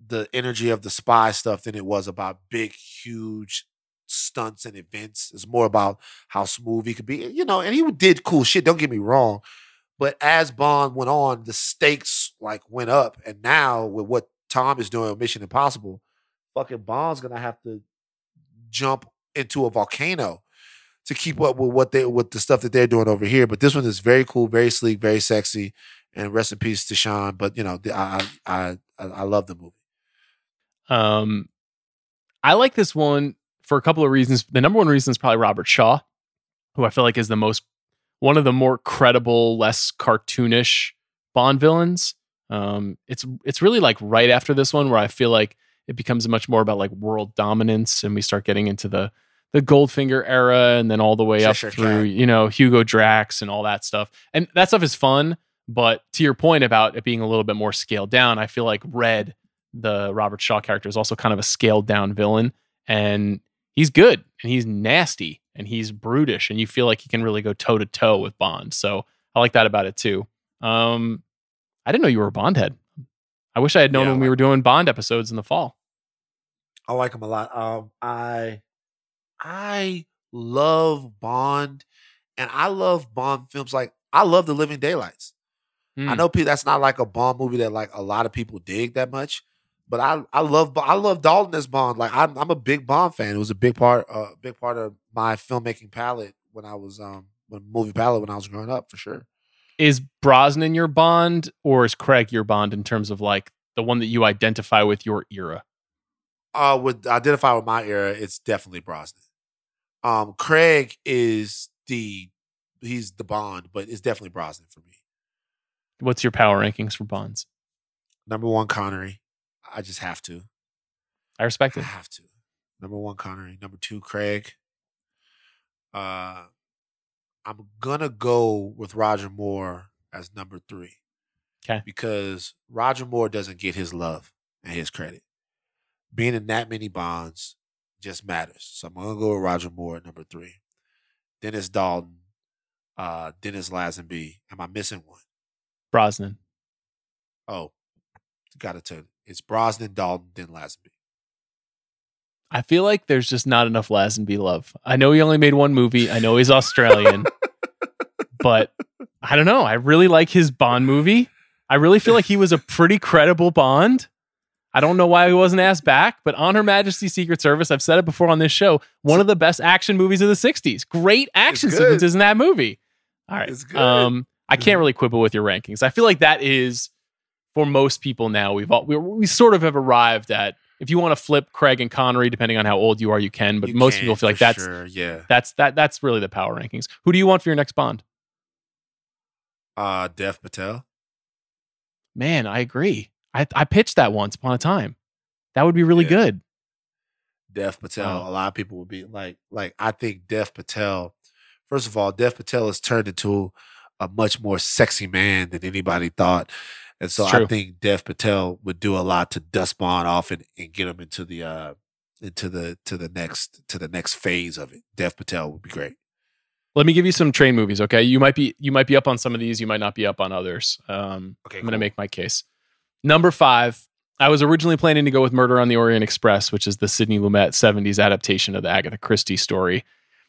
the energy of the spy stuff than it was about big, huge stunts and events. It's more about how smooth he could be. You know, and he did cool shit, don't get me wrong. But as Bond went on, the stakes like went up. And now with what Tom is doing Mission Impossible, fucking Bond's gonna have to jump into a volcano to keep up with what they with the stuff that they're doing over here. But this one is very cool, very sleek, very sexy, and rest in peace to Sean. But you know, the, I, I I I love the movie. Um, I like this one for a couple of reasons. The number one reason is probably Robert Shaw, who I feel like is the most one of the more credible, less cartoonish Bond villains. Um, it's it's really like right after this one where I feel like it becomes much more about like world dominance, and we start getting into the the Goldfinger era, and then all the way up sure, sure, through, you know, Hugo Drax and all that stuff. And that stuff is fun, but to your point about it being a little bit more scaled down, I feel like Red, the Robert Shaw character, is also kind of a scaled down villain, and he's good and he's nasty and he's brutish, and you feel like he can really go toe to toe with Bond. So I like that about it too. Um, I didn't know you were a Bond head. I wish I had known yeah, when like we were doing Bond episodes in the fall. I like him a lot. Um, I I love Bond, and I love Bond films. Like I love The Living Daylights. Mm. I know people, that's not like a Bond movie that like a lot of people dig that much, but I I love I love Dalton as Bond. Like I'm I'm a big Bond fan. It was a big part a uh, big part of my filmmaking palette when I was um when movie palette when I was growing up for sure. Is Brosnan your Bond, or is Craig your Bond in terms of like the one that you identify with your era? Uh, would identify with my era. It's definitely Brosnan. Um, Craig is the he's the Bond, but it's definitely Brosnan for me. What's your power rankings for Bonds? Number one, Connery. I just have to. I respect it. I have to. Number one, Connery. Number two, Craig. Uh, I'm going to go with Roger Moore as number three. Okay. Because Roger Moore doesn't get his love and his credit. Being in that many Bonds just matters. So I'm going to go with Roger Moore at number three. Then it's Dalton. Uh, then it's Lazenby. Am I missing one? Brosnan. Oh, got to tell you. It's Brosnan, Dalton, then Lazenby. I feel like there's just not enough Lazenby love. I know he only made one movie. I know he's Australian. But I don't know. I really like his Bond movie. I really feel like he was a pretty credible Bond. I don't know why he wasn't asked back, but on Her Majesty's Secret Service, I've said it before on this show, one of the best action movies of the sixties. Great action sequences in that movie. All right. It's good. Um, I can't really quibble with your rankings. I feel like that is, for most people now, we've all, we, we sort of have arrived at, if you want to flip Craig and Connery, depending on how old you are, you can, but you most can, people feel like that's, sure. yeah. that's, that, that's really the power rankings. Who do you want for your next Bond? Uh, Dev Patel. Man, I agree. I, I pitched that once upon a time. That would be really yeah. good. Dev Patel. Oh. A lot of people would be like, like, I think Dev Patel, first of all, Dev Patel has turned into a much more sexy man than anybody thought. And so I think Dev Patel would do a lot to dust Bond off and, and get him into the uh, into the to the next to the next phase of it. Dev Patel would be great. Let me give you some train movies, okay? You might be you might be up on some of these, you might not be up on others. Um, okay, I'm cool. gonna make my case. Number five, I was originally planning to go with Murder on the Orient Express, which is the Sidney Lumet seventies adaptation of the Agatha Christie story.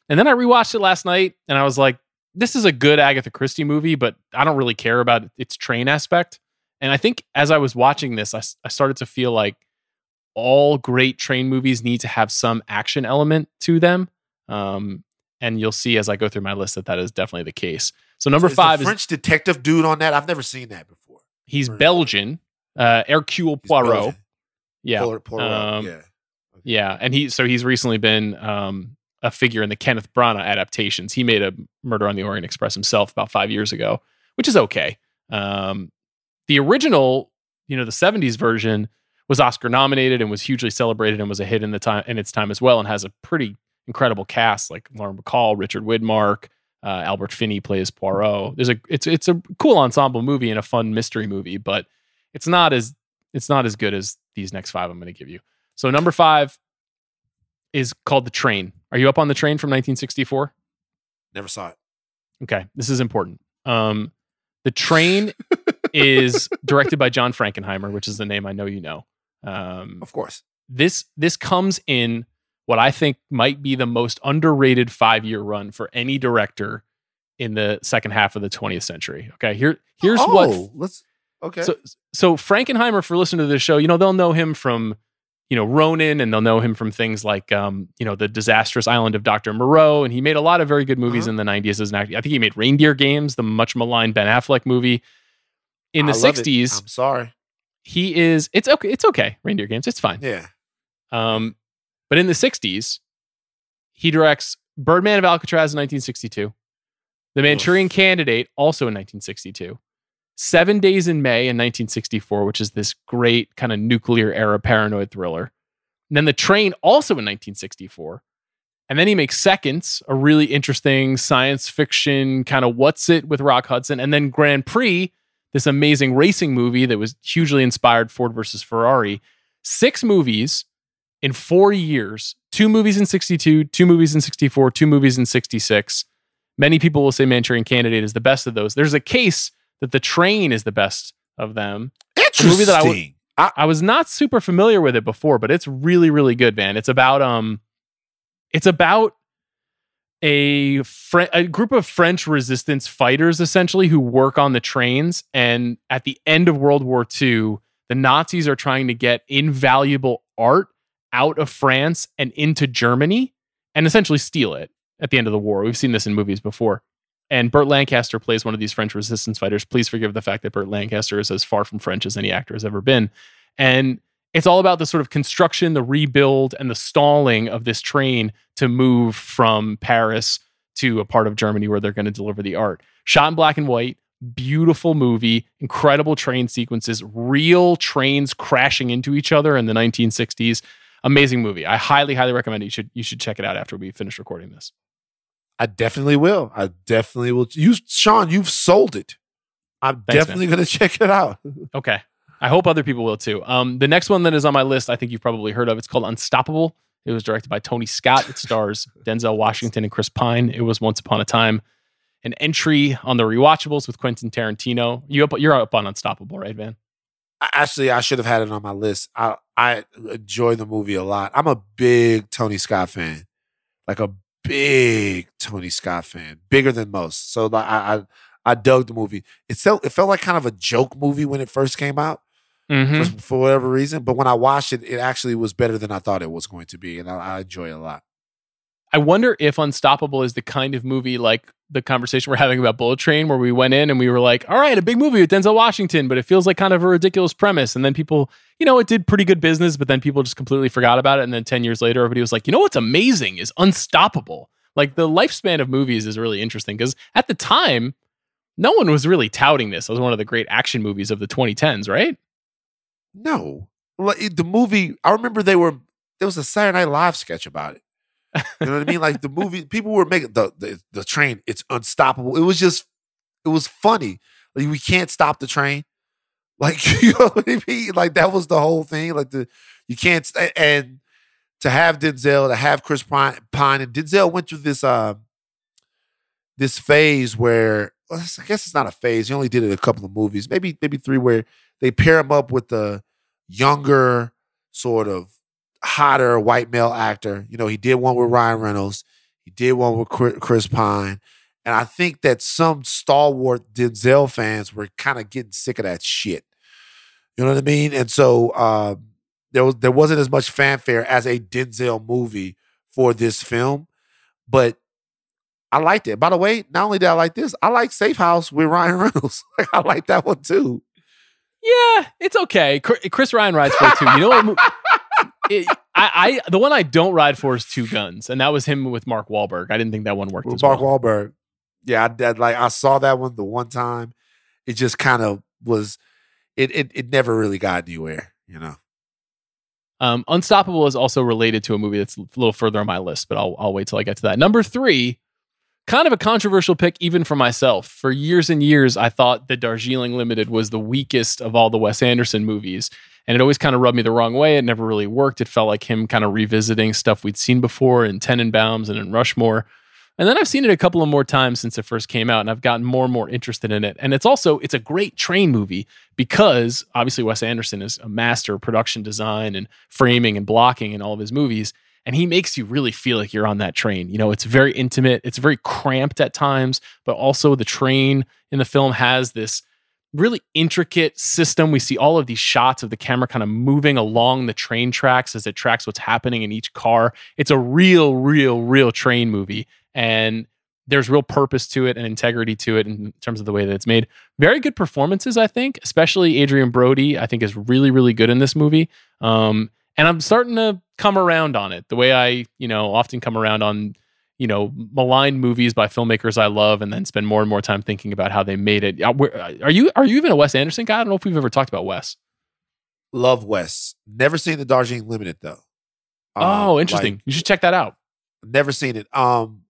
And then I rewatched it last night, and I was like, this is a good Agatha Christie movie, but I don't really care about its train aspect. And I think as I was watching this, I, I started to feel like all great train movies need to have some action element to them. Um, and you'll see as I go through my list that that is definitely the case. So number is five the French is... French detective dude on that? I've never seen that before. He's French. Belgian. Uh, Hercule Poirot. Belgian. Yeah. Poirot, Poirot. Um, yeah. Okay. Yeah. And he so he's recently been um, a figure in the Kenneth Branagh adaptations. He made a Murder on the Orient Express himself about five years ago, which is okay. Um The original, you know, the seventies version was Oscar nominated and was hugely celebrated and was a hit in the time in its time as well, and has a pretty incredible cast like Lauren Bacall, Richard Widmark, uh, Albert Finney plays Poirot. There's a it's it's a cool ensemble movie and a fun mystery movie, but it's not as it's not as good as these next five I'm going to give you. So number five is called The Train. Are you up on The Train from nineteen sixty-four? Never saw it. Okay, this is important. Um, The Train is directed by John Frankenheimer, which is the name I know you know. Um, of course. This this comes in what I think might be the most underrated five-year run for any director in the second half of the twentieth century. Okay, here here's oh, what... Let's, okay. So, so Frankenheimer, for listening to this show, you know, they'll know him from, you know, Ronin, and they'll know him from things like, um, you know, The Disastrous Island of Doctor Moreau, and he made a lot of very good movies uh-huh. in the nineties as an actor. I think he made Reindeer Games, the much maligned Ben Affleck movie. In the sixties, I'm sorry. He is. It's okay. It's okay. Reindeer Games. It's fine. Yeah. Um, but in the sixties, he directs Birdman of Alcatraz in nineteen sixty-two, The Manchurian Oof. Candidate also in nineteen sixty-two, Seven Days in May in nineteen sixty-four, which is this great kind of nuclear era paranoid thriller. And then The Train also in nineteen sixty-four, and then he makes Seconds, a really interesting science fiction kind of what's it with Rock Hudson, and then Grand Prix, this amazing racing movie that was hugely inspired Ford versus Ferrari. Six movies in four years, two movies in sixty-two, two movies in sixty-four, two movies in sixty-six. Many people will say Manchurian Candidate is the best of those. There's a case that The Train is the best of them. Interesting. A movie that I, w- I, I was not super familiar with it before, but it's really, really good, man. It's about, um, it's about, A, Fre- a group of French resistance fighters, essentially, who work on the trains. And at the end of World War Two, the Nazis are trying to get invaluable art out of France and into Germany and essentially steal it at the end of the war. We've seen this in movies before. And Burt Lancaster plays one of these French resistance fighters. Please forgive the fact that Burt Lancaster is as far from French as any actor has ever been. And it's all about the sort of construction, the rebuild, and the stalling of this train to move from Paris to a part of Germany where they're going to deliver the art. Shot in black and white, beautiful movie, incredible train sequences, real trains crashing into each other in the nineteen sixties. Amazing movie. I highly, highly recommend it. You should, you should check it out after we finish recording this. I definitely will. I definitely will. You, Sean, you've sold it. I'm Thanks, definitely going to check it out. Okay. I hope other people will too. Um, the next one that is on my list, I think you've probably heard of. It's called Unstoppable. It was directed by Tony Scott. It stars Denzel Washington and Chris Pine. It was once upon a time an entry on the rewatchables with Quentin Tarantino. You up, you're up on Unstoppable, right, Van? Actually, I should have had it on my list. I I enjoy the movie a lot. I'm a big Tony Scott fan, like a big Tony Scott fan, bigger than most. So like, I, I I dug the movie. It felt it felt like kind of a joke movie when it first came out. Mm-hmm. For, for whatever reason. But when I watched it, it actually was better than I thought it was going to be. And I, I enjoy it a lot. I wonder if Unstoppable is the kind of movie like the conversation we're having about Bullet Train, where we went in and we were like, all right, a big movie with Denzel Washington, but it feels like kind of a ridiculous premise. And then people, you know, it did pretty good business, but then people just completely forgot about it. And then ten years later, everybody was like, you know what's amazing is Unstoppable. Like the lifespan of movies is really interesting because at the time, no one was really touting this as one of the great action movies of the twenty tens, right? No, the movie. I remember they were. There was a Saturday Night Live sketch about it. You know what I mean? Like the movie, people were making the the, the train. It's unstoppable. It was just, it was funny. Like, we can't stop the train. Like, you know what I mean? Like that was the whole thing. Like the you can't and to have Denzel, to have Chris Pine, Pine and Denzel went through this uh, this phase where. I guess it's not a phase. He only did it a couple of movies, maybe maybe three, where they pair him up with the younger, sort of hotter white male actor. You know, he did one with Ryan Reynolds. He did one with Chris Pine. And I think that some stalwart Denzel fans were kind of getting sick of that shit. You know what I mean? And so uh, there was, there wasn't as much fanfare as a Denzel movie for this film. But I liked it. By the way, not only did I like this, I like Safe House with Ryan Reynolds. I like that one too. Yeah, it's okay. Chris Ryan rides for it too. You know what? It, I, I the one I don't ride for is Two Guns, and that was him with Mark Wahlberg. I didn't think that one worked with as Mark well. Wahlberg. Yeah, I did, like I saw that one the one time. It just kind of was. It it it never really got anywhere, you know. Um, Unstoppable is also related to a movie that's a little further on my list, but I'll I'll wait till I get to that. Number three. Kind of a controversial pick even for myself. For years and years, I thought The Darjeeling Limited was the weakest of all the Wes Anderson movies. And it always kind of rubbed me the wrong way. It never really worked. It felt like him kind of revisiting stuff we'd seen before in Tenenbaums and in Rushmore. And then I've seen it a couple of more times since it first came out, and I've gotten more and more interested in it. And it's also, it's a great train movie because obviously Wes Anderson is a master of production design and framing and blocking in all of his movies. And he makes you really feel like you're on that train. You know, it's very intimate. It's very cramped at times, but also the train in the film has this really intricate system. We see all of these shots of the camera kind of moving along the train tracks as it tracks what's happening in each car. It's a real, real, real train movie. And there's real purpose to it and integrity to it in terms of the way that it's made. Very good performances, I think, especially Adrian Brody, I think is really, really good in this movie. Um, And I'm starting to come around on it the way I, you know, often come around on, you know, maligned movies by filmmakers I love and then spend more and more time thinking about how they made it. Are you are you even a Wes Anderson guy? I don't know if we've ever talked about Wes. Love Wes. Never seen The Darjeeling Limited, though. Oh, um, interesting. Like, you should check that out. Never seen it. Um,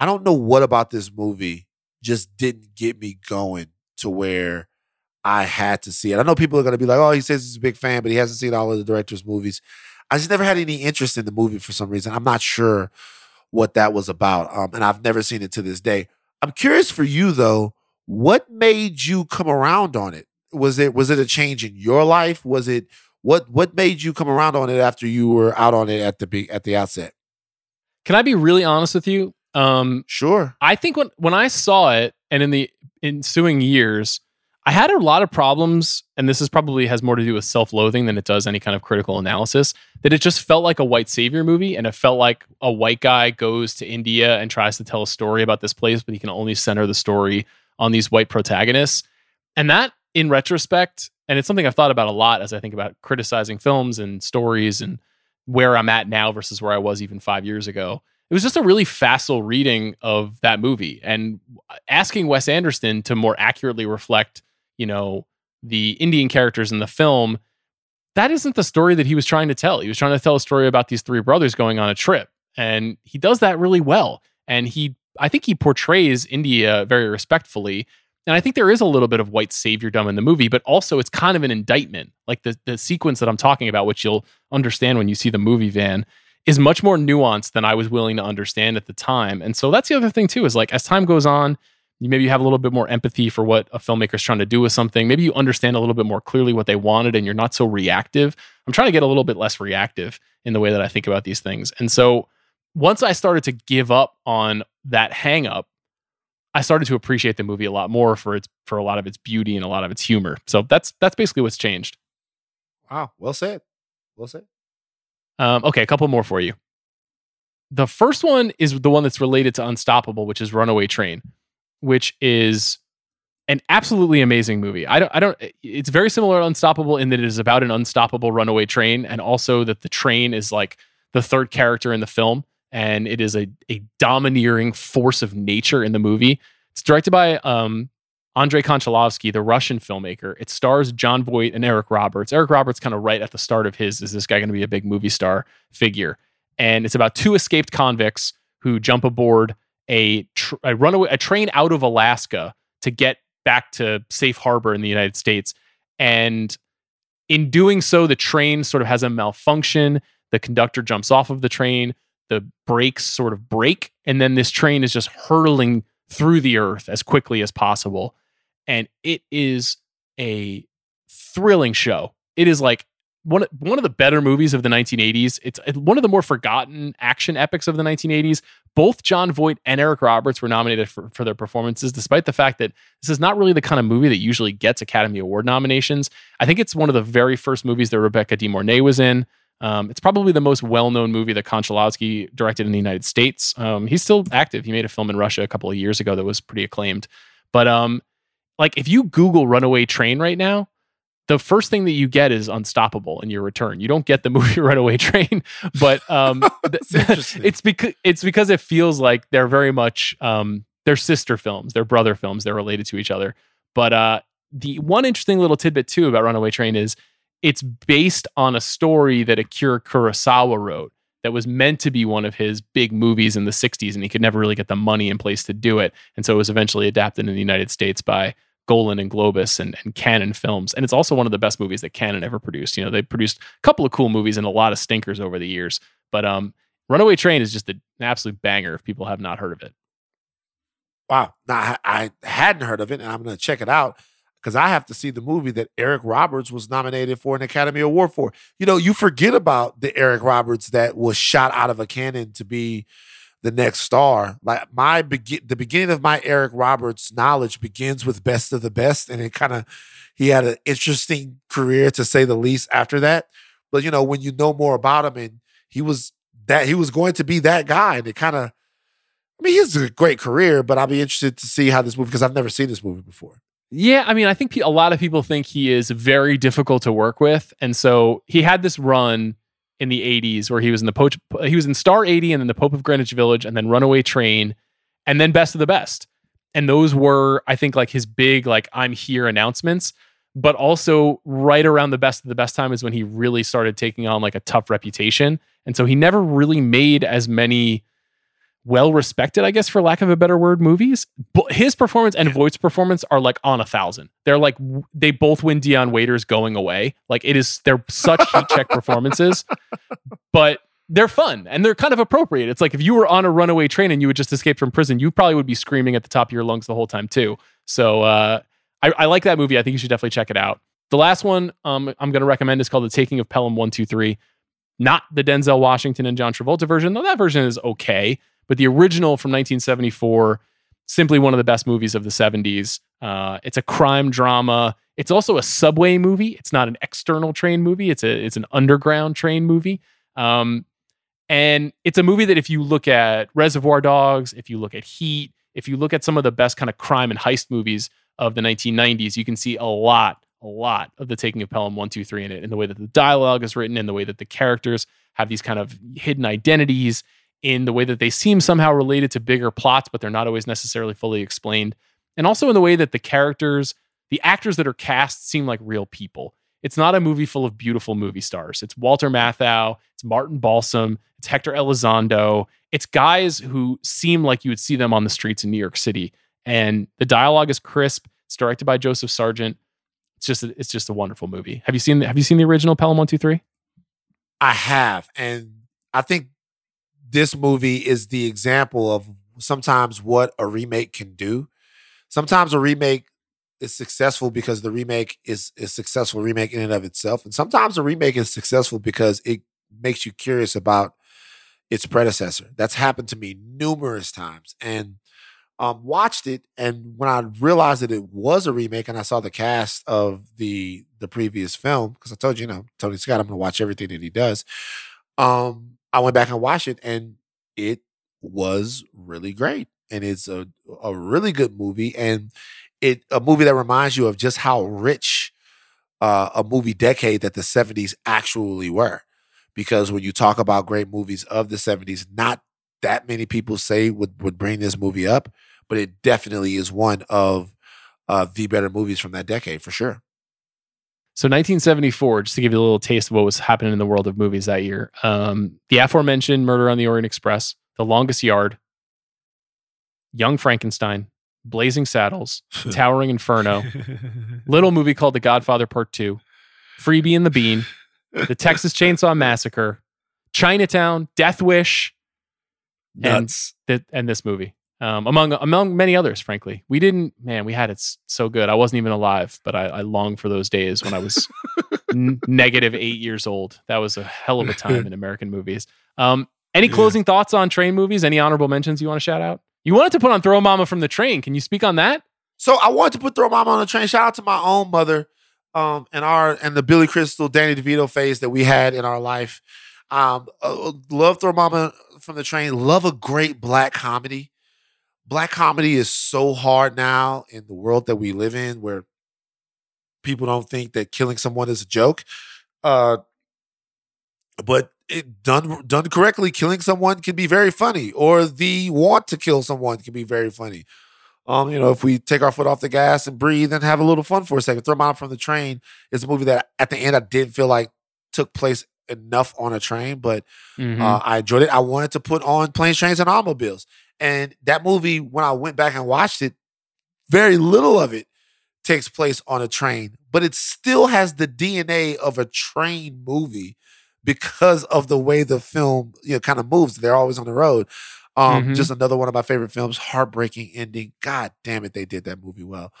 I don't know what about this movie just didn't get me going to where I had to see it. I know people are going to be like, oh, he says he's a big fan, but he hasn't seen all of the director's movies. I just never had any interest in the movie for some reason. I'm not sure what that was about. Um, and I've never seen it to this day. I'm curious for you, though, what made you come around on it? Was it was it a change in your life? Was it what what made you come around on it after you were out on it at the at the outset? Can I be really honest with you? Um, sure. I think when, when I saw it and in the ensuing years, I had a lot of problems, and this is probably has more to do with self-loathing than it does any kind of critical analysis, that it just felt like a white savior movie, and it felt like a white guy goes to India and tries to tell a story about this place, but he can only center the story on these white protagonists. And that, in retrospect, and it's something I've thought about a lot as I think about criticizing films and stories and where I'm at now versus where I was even five years ago, It was just a really facile reading of that movie, and asking Wes Anderson to more accurately reflect, you know, the Indian characters in the film, that isn't the story that he was trying to tell. He was trying to tell a story about these three brothers going on a trip, and he does that really well. And he, I think he portrays India very respectfully. And I think there is a little bit of white saviordom in the movie, but also it's kind of an indictment. Like the, the sequence that I'm talking about, which you'll understand when you see the movie, Van, is much more nuanced than I was willing to understand at the time. And so that's the other thing too, is like, as time goes on, you maybe have a little bit more empathy for what a filmmaker's trying to do with something. Maybe you understand a little bit more clearly what they wanted, and you're not so reactive. I'm trying to get a little bit less reactive in the way that I think about these things. And so once I started to give up on that hang up, I started to appreciate the movie a lot more for its for a lot of its beauty and a lot of its humor. So that's that's basically what's changed. Wow, well said. Well said. Um, okay, a couple more for you. The first one is the one that's related to Unstoppable, which is Runaway Train, which is an absolutely amazing movie. I don't. I don't. It's very similar to Unstoppable in that it is about an unstoppable runaway train, and also that the train is like the third character in the film. And it is a, a domineering force of nature in the movie. It's directed by um, Andrei Konchalovsky, the Russian filmmaker. It stars John Voight and Eric Roberts. Eric Roberts kind of right at the start of his, is this guy going to be a big movie star figure? And it's about two escaped convicts who jump aboard a, tr- a runaway a train out of Alaska to get back to safe harbor in the United States. And in doing so, the train sort of has a malfunction. The conductor jumps off of the train. The brakes sort of break, and then this train is just hurtling through the earth as quickly as possible. And it is a thrilling show. It is like one, one of the better movies of the nineteen eighties. It's one of the more forgotten action epics of the nineteen eighties. Both John Voight and Eric Roberts were nominated for, for their performances, despite the fact that this is not really the kind of movie that usually gets Academy Award nominations. I think it's one of the very first movies that Rebecca De Mornay was in. Um, it's probably the most well-known movie that Konchalovsky directed in the United States. Um, he's still active. He made a film in Russia a couple of years ago that was pretty acclaimed. But um, like, if you Google Runaway Train right now, the first thing that you get is Unstoppable in your return. You don't get the movie Runaway Train, but um, it's because it's because it feels like they're very much um, they're sister films, they're brother films, they're related to each other. But uh, the one interesting little tidbit too about Runaway Train is, it's based on a story that Akira Kurosawa wrote that was meant to be one of his big movies in the sixties, and he could never really get the money in place to do it. And so it was eventually adapted in the United States by Golan and Globus and, and Cannon Films. And it's also one of the best movies that Cannon ever produced. You know, they produced a couple of cool movies and a lot of stinkers over the years. But um, Runaway Train is just an absolute banger if people have not heard of it. Wow. Now, I hadn't heard of it, and I'm going to check it out, because I have to see the movie that Eric Roberts was nominated for an Academy Award for. You know, you forget about the Eric Roberts that was shot out of a cannon to be the next star. Like my be- the beginning of my Eric Roberts knowledge begins with Best of the Best, and it kind of, he had an interesting career to say the least after that. But you know, when you know more about him, and he was that he was going to be that guy, and it kind of, I mean, he has a great career, but I'll be interested to see how this movie, because I've never seen this movie before. Yeah, I mean, I think a lot of people think he is very difficult to work with, and so he had this run in the eighties where he was in the Pope, he was in Star eighty, and then the Pope of Greenwich Village, and then Runaway Train, and then Best of the Best, and those were, I think, like his big like I'm here announcements. But also, right around the Best of the Best time is when he really started taking on like a tough reputation, and so he never really made as many well-respected, I guess, for lack of a better word, movies. But his performance and Voight's performance are like on a thousand. They're like, they both win Dion Waiters Going Away. Like it is, they're such heat check performances, but they're fun and they're kind of appropriate. It's like if you were on a runaway train and you would just escape from prison, you probably would be screaming at the top of your lungs the whole time too. So uh, I, I like that movie. I think you should definitely check it out. The last one um, I'm going to recommend is called The Taking of Pelham one two three. Not the Denzel Washington and John Travolta version, though that version is okay. But the original from nineteen seventy-four, simply one of the best movies of the seventies. Uh, it's a crime drama. It's also a subway movie. It's not an external train movie. It's a it's an underground train movie. Um, and it's a movie that if you look at Reservoir Dogs, if you look at Heat, if you look at some of the best kind of crime and heist movies of the nineteen nineties, you can see a lot, a lot of The Taking of Pelham one two three in it, in the way that the dialogue is written, in the way that the characters have these kind of hidden identities. in the way that they seem somehow related to bigger plots, but they're not always necessarily fully explained. And also in the way that the characters, the actors that are cast, seem like real people. It's not a movie full of beautiful movie stars. It's Walter Matthau, it's Martin Balsam, it's Hector Elizondo. It's guys who seem like you would see them on the streets in New York City. And the dialogue is crisp. It's directed by Joseph Sargent. It's just a, it's just a wonderful movie. Have you seen Have you seen the original Pelham one two three? I have, and I think this movie is the example of sometimes what a remake can do. Sometimes a remake is successful because the remake is a successful remake in and of itself, and sometimes a remake is successful because it makes you curious about its predecessor. That's happened to me numerous times, and um, watched it, and when I realized that it was a remake, and I saw the cast of the the previous film, because I told you, you know, Tony Scott, I'm going to watch everything that he does. Um, I went back and watched it, and it was really great. And it's a, a really good movie, and it a movie that reminds you of just how rich uh, a movie decade that the seventies actually were. Because when you talk about great movies of the seventies, not that many people say would, would bring this movie up, but it definitely is one of uh, the better movies from that decade, for sure. So nineteen seventy-four, just to give you a little taste of what was happening in the world of movies that year, um, the aforementioned Murder on the Orient Express, The Longest Yard, Young Frankenstein, Blazing Saddles, Towering Inferno, little movie called The Godfather Part Two, Freebie and the Bean, The Texas Chainsaw Massacre, Chinatown, Death Wish, Nuts. And, th- and this movie. Um, among among many others, frankly. We didn't, man, we had it so good. I wasn't even alive, but I, I longed for those days when I was n- negative eight years old. That was a hell of a time in American movies. Um, any closing thoughts on train movies? Any honorable mentions you want to shout out? You wanted to put on Throw Mama from the Train. Can you speak on that? So I wanted to put Throw Mama on the Train. Shout out to my own mother um, and our and the Billy Crystal, Danny DeVito phase that we had in our life. Um, uh, love Throw Mama from the Train. Love a great black comedy. Black comedy is so hard now in the world that we live in, where people don't think that killing someone is a joke. Uh, but it, done done correctly, killing someone can be very funny, or the want to kill someone can be very funny. Um, you know, if we take our foot off the gas and breathe and have a little fun for a second. Throw Mama from the Train is a movie that at the end I didn't feel like took place enough on a train, but mm-hmm. uh, I enjoyed it. I wanted to put on Planes, Trains, and Automobiles. And that movie, when I went back and watched it, very little of it takes place on a train, but it still has the D N A of a train movie because of the way the film, you know, kind of moves. They're always on the road. Um, mm-hmm. Just another one of my favorite films, heartbreaking ending. God damn it, they did that movie well.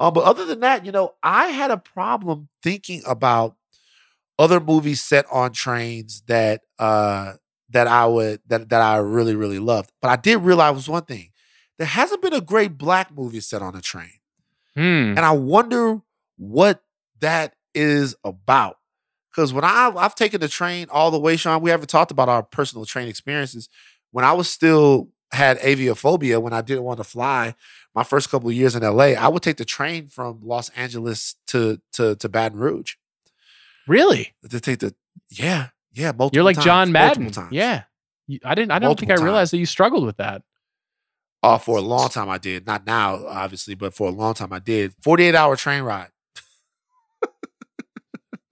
Um, but other than that, you know, I had a problem thinking about other movies set on trains that... Uh, that I would that that I really, really loved. But I did realize was one thing. There hasn't been a great black movie set on a train. Mm. And I wonder what that is about. Because when I, I've taken the train all the way, Sean, we haven't talked about our personal train experiences. When I was still had aviophobia, when I didn't want to fly, my first couple of years in L A, I would take the train from Los Angeles to to, to Baton Rouge. Really? To take the, yeah. Yeah, multiple You're like times, John Madden. Yeah. I didn't I don't think I realized times. That you struggled with that. Oh, uh, for a long time I did. Not now, obviously, but for a long time I did. forty-eight hour train ride.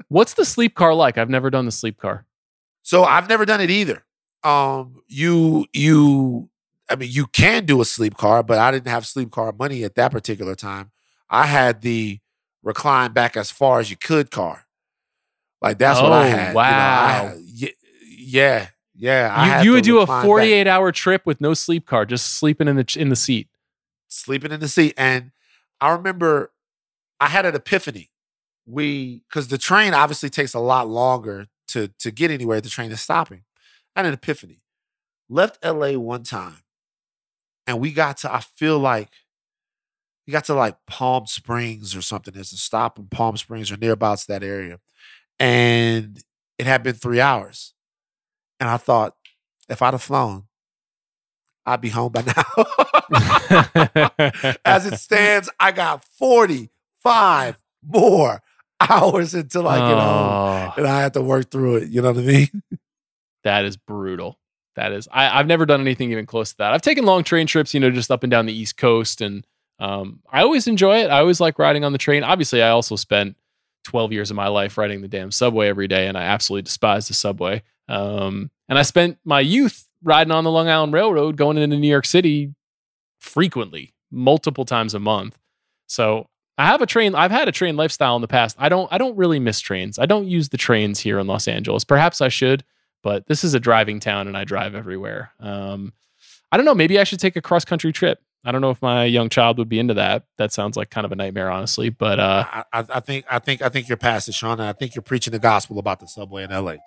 What's the sleep car like? I've never done the sleep car. So I've never done it either. Um, you you I mean you can do a sleep car, but I didn't have sleep car money at that particular time. I had the recline back as far as you could car. Like, that's oh, what I had. Wow. You know, I had, yeah, yeah, yeah. I you had you would do a forty-eight hour trip with no sleep car, just sleeping in the in the seat. Sleeping in the seat. And I remember I had an epiphany. We, because the train obviously takes a lot longer to, to get anywhere. The train is stopping. I had an epiphany. Left L A one time, and we got to, I feel like, we got to like Palm Springs or something. There's a stop in Palm Springs or nearabouts that area. And it had been three hours. And I thought, if I'd have flown, I'd be home by now. As it stands, I got forty-five more hours until I get oh. home. And I have to work through it. You know what I mean? That is brutal. that is. I, I've never done anything even close to that. I've taken long train trips, you know, just up and down the East Coast, and um, I always enjoy it. I always like riding on the train. Obviously, I also spent twelve years of my life riding the damn subway every day, and I absolutely despise the subway. Um, and I spent my youth riding on the Long Island Railroad going into New York City frequently, multiple times a month. So I have a train. I've had a train lifestyle in the past. I don't. I don't really miss trains. I don't use the trains here in Los Angeles. Perhaps I should, but this is a driving town, and I drive everywhere. Um, I don't know. Maybe I should take a cross-country trip. I don't know if my young child would be into that. That sounds like kind of a nightmare, honestly. But uh, I, I, I think I think I think you're past it, Sean. I think you're preaching the gospel about the subway in L A too.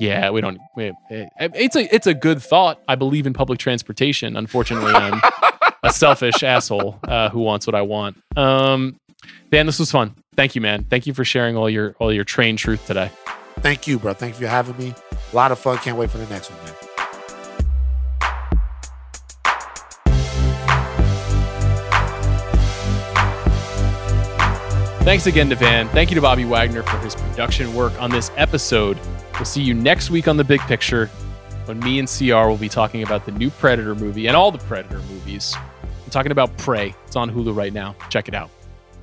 Yeah, we don't. We, it, it's a it's a good thought. I believe in public transportation. Unfortunately, I'm a selfish asshole uh, who wants what I want. Um, Dan, this was fun. Thank you, man. Thank you for sharing all your all your train truth today. Thank you, bro. Thank you for having me. A lot of fun. Can't wait for the next one, man. Thanks again to Van. Thank you to Bobby Wagner for his production work on this episode. We'll see you next week on The Big Picture when me and C R will be talking about the new Predator movie and all the Predator movies. I'm talking about Prey. It's on Hulu right now. Check it out.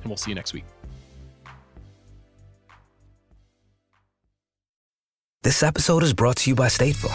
And we'll see you next week. This episode is brought to you by State Farm.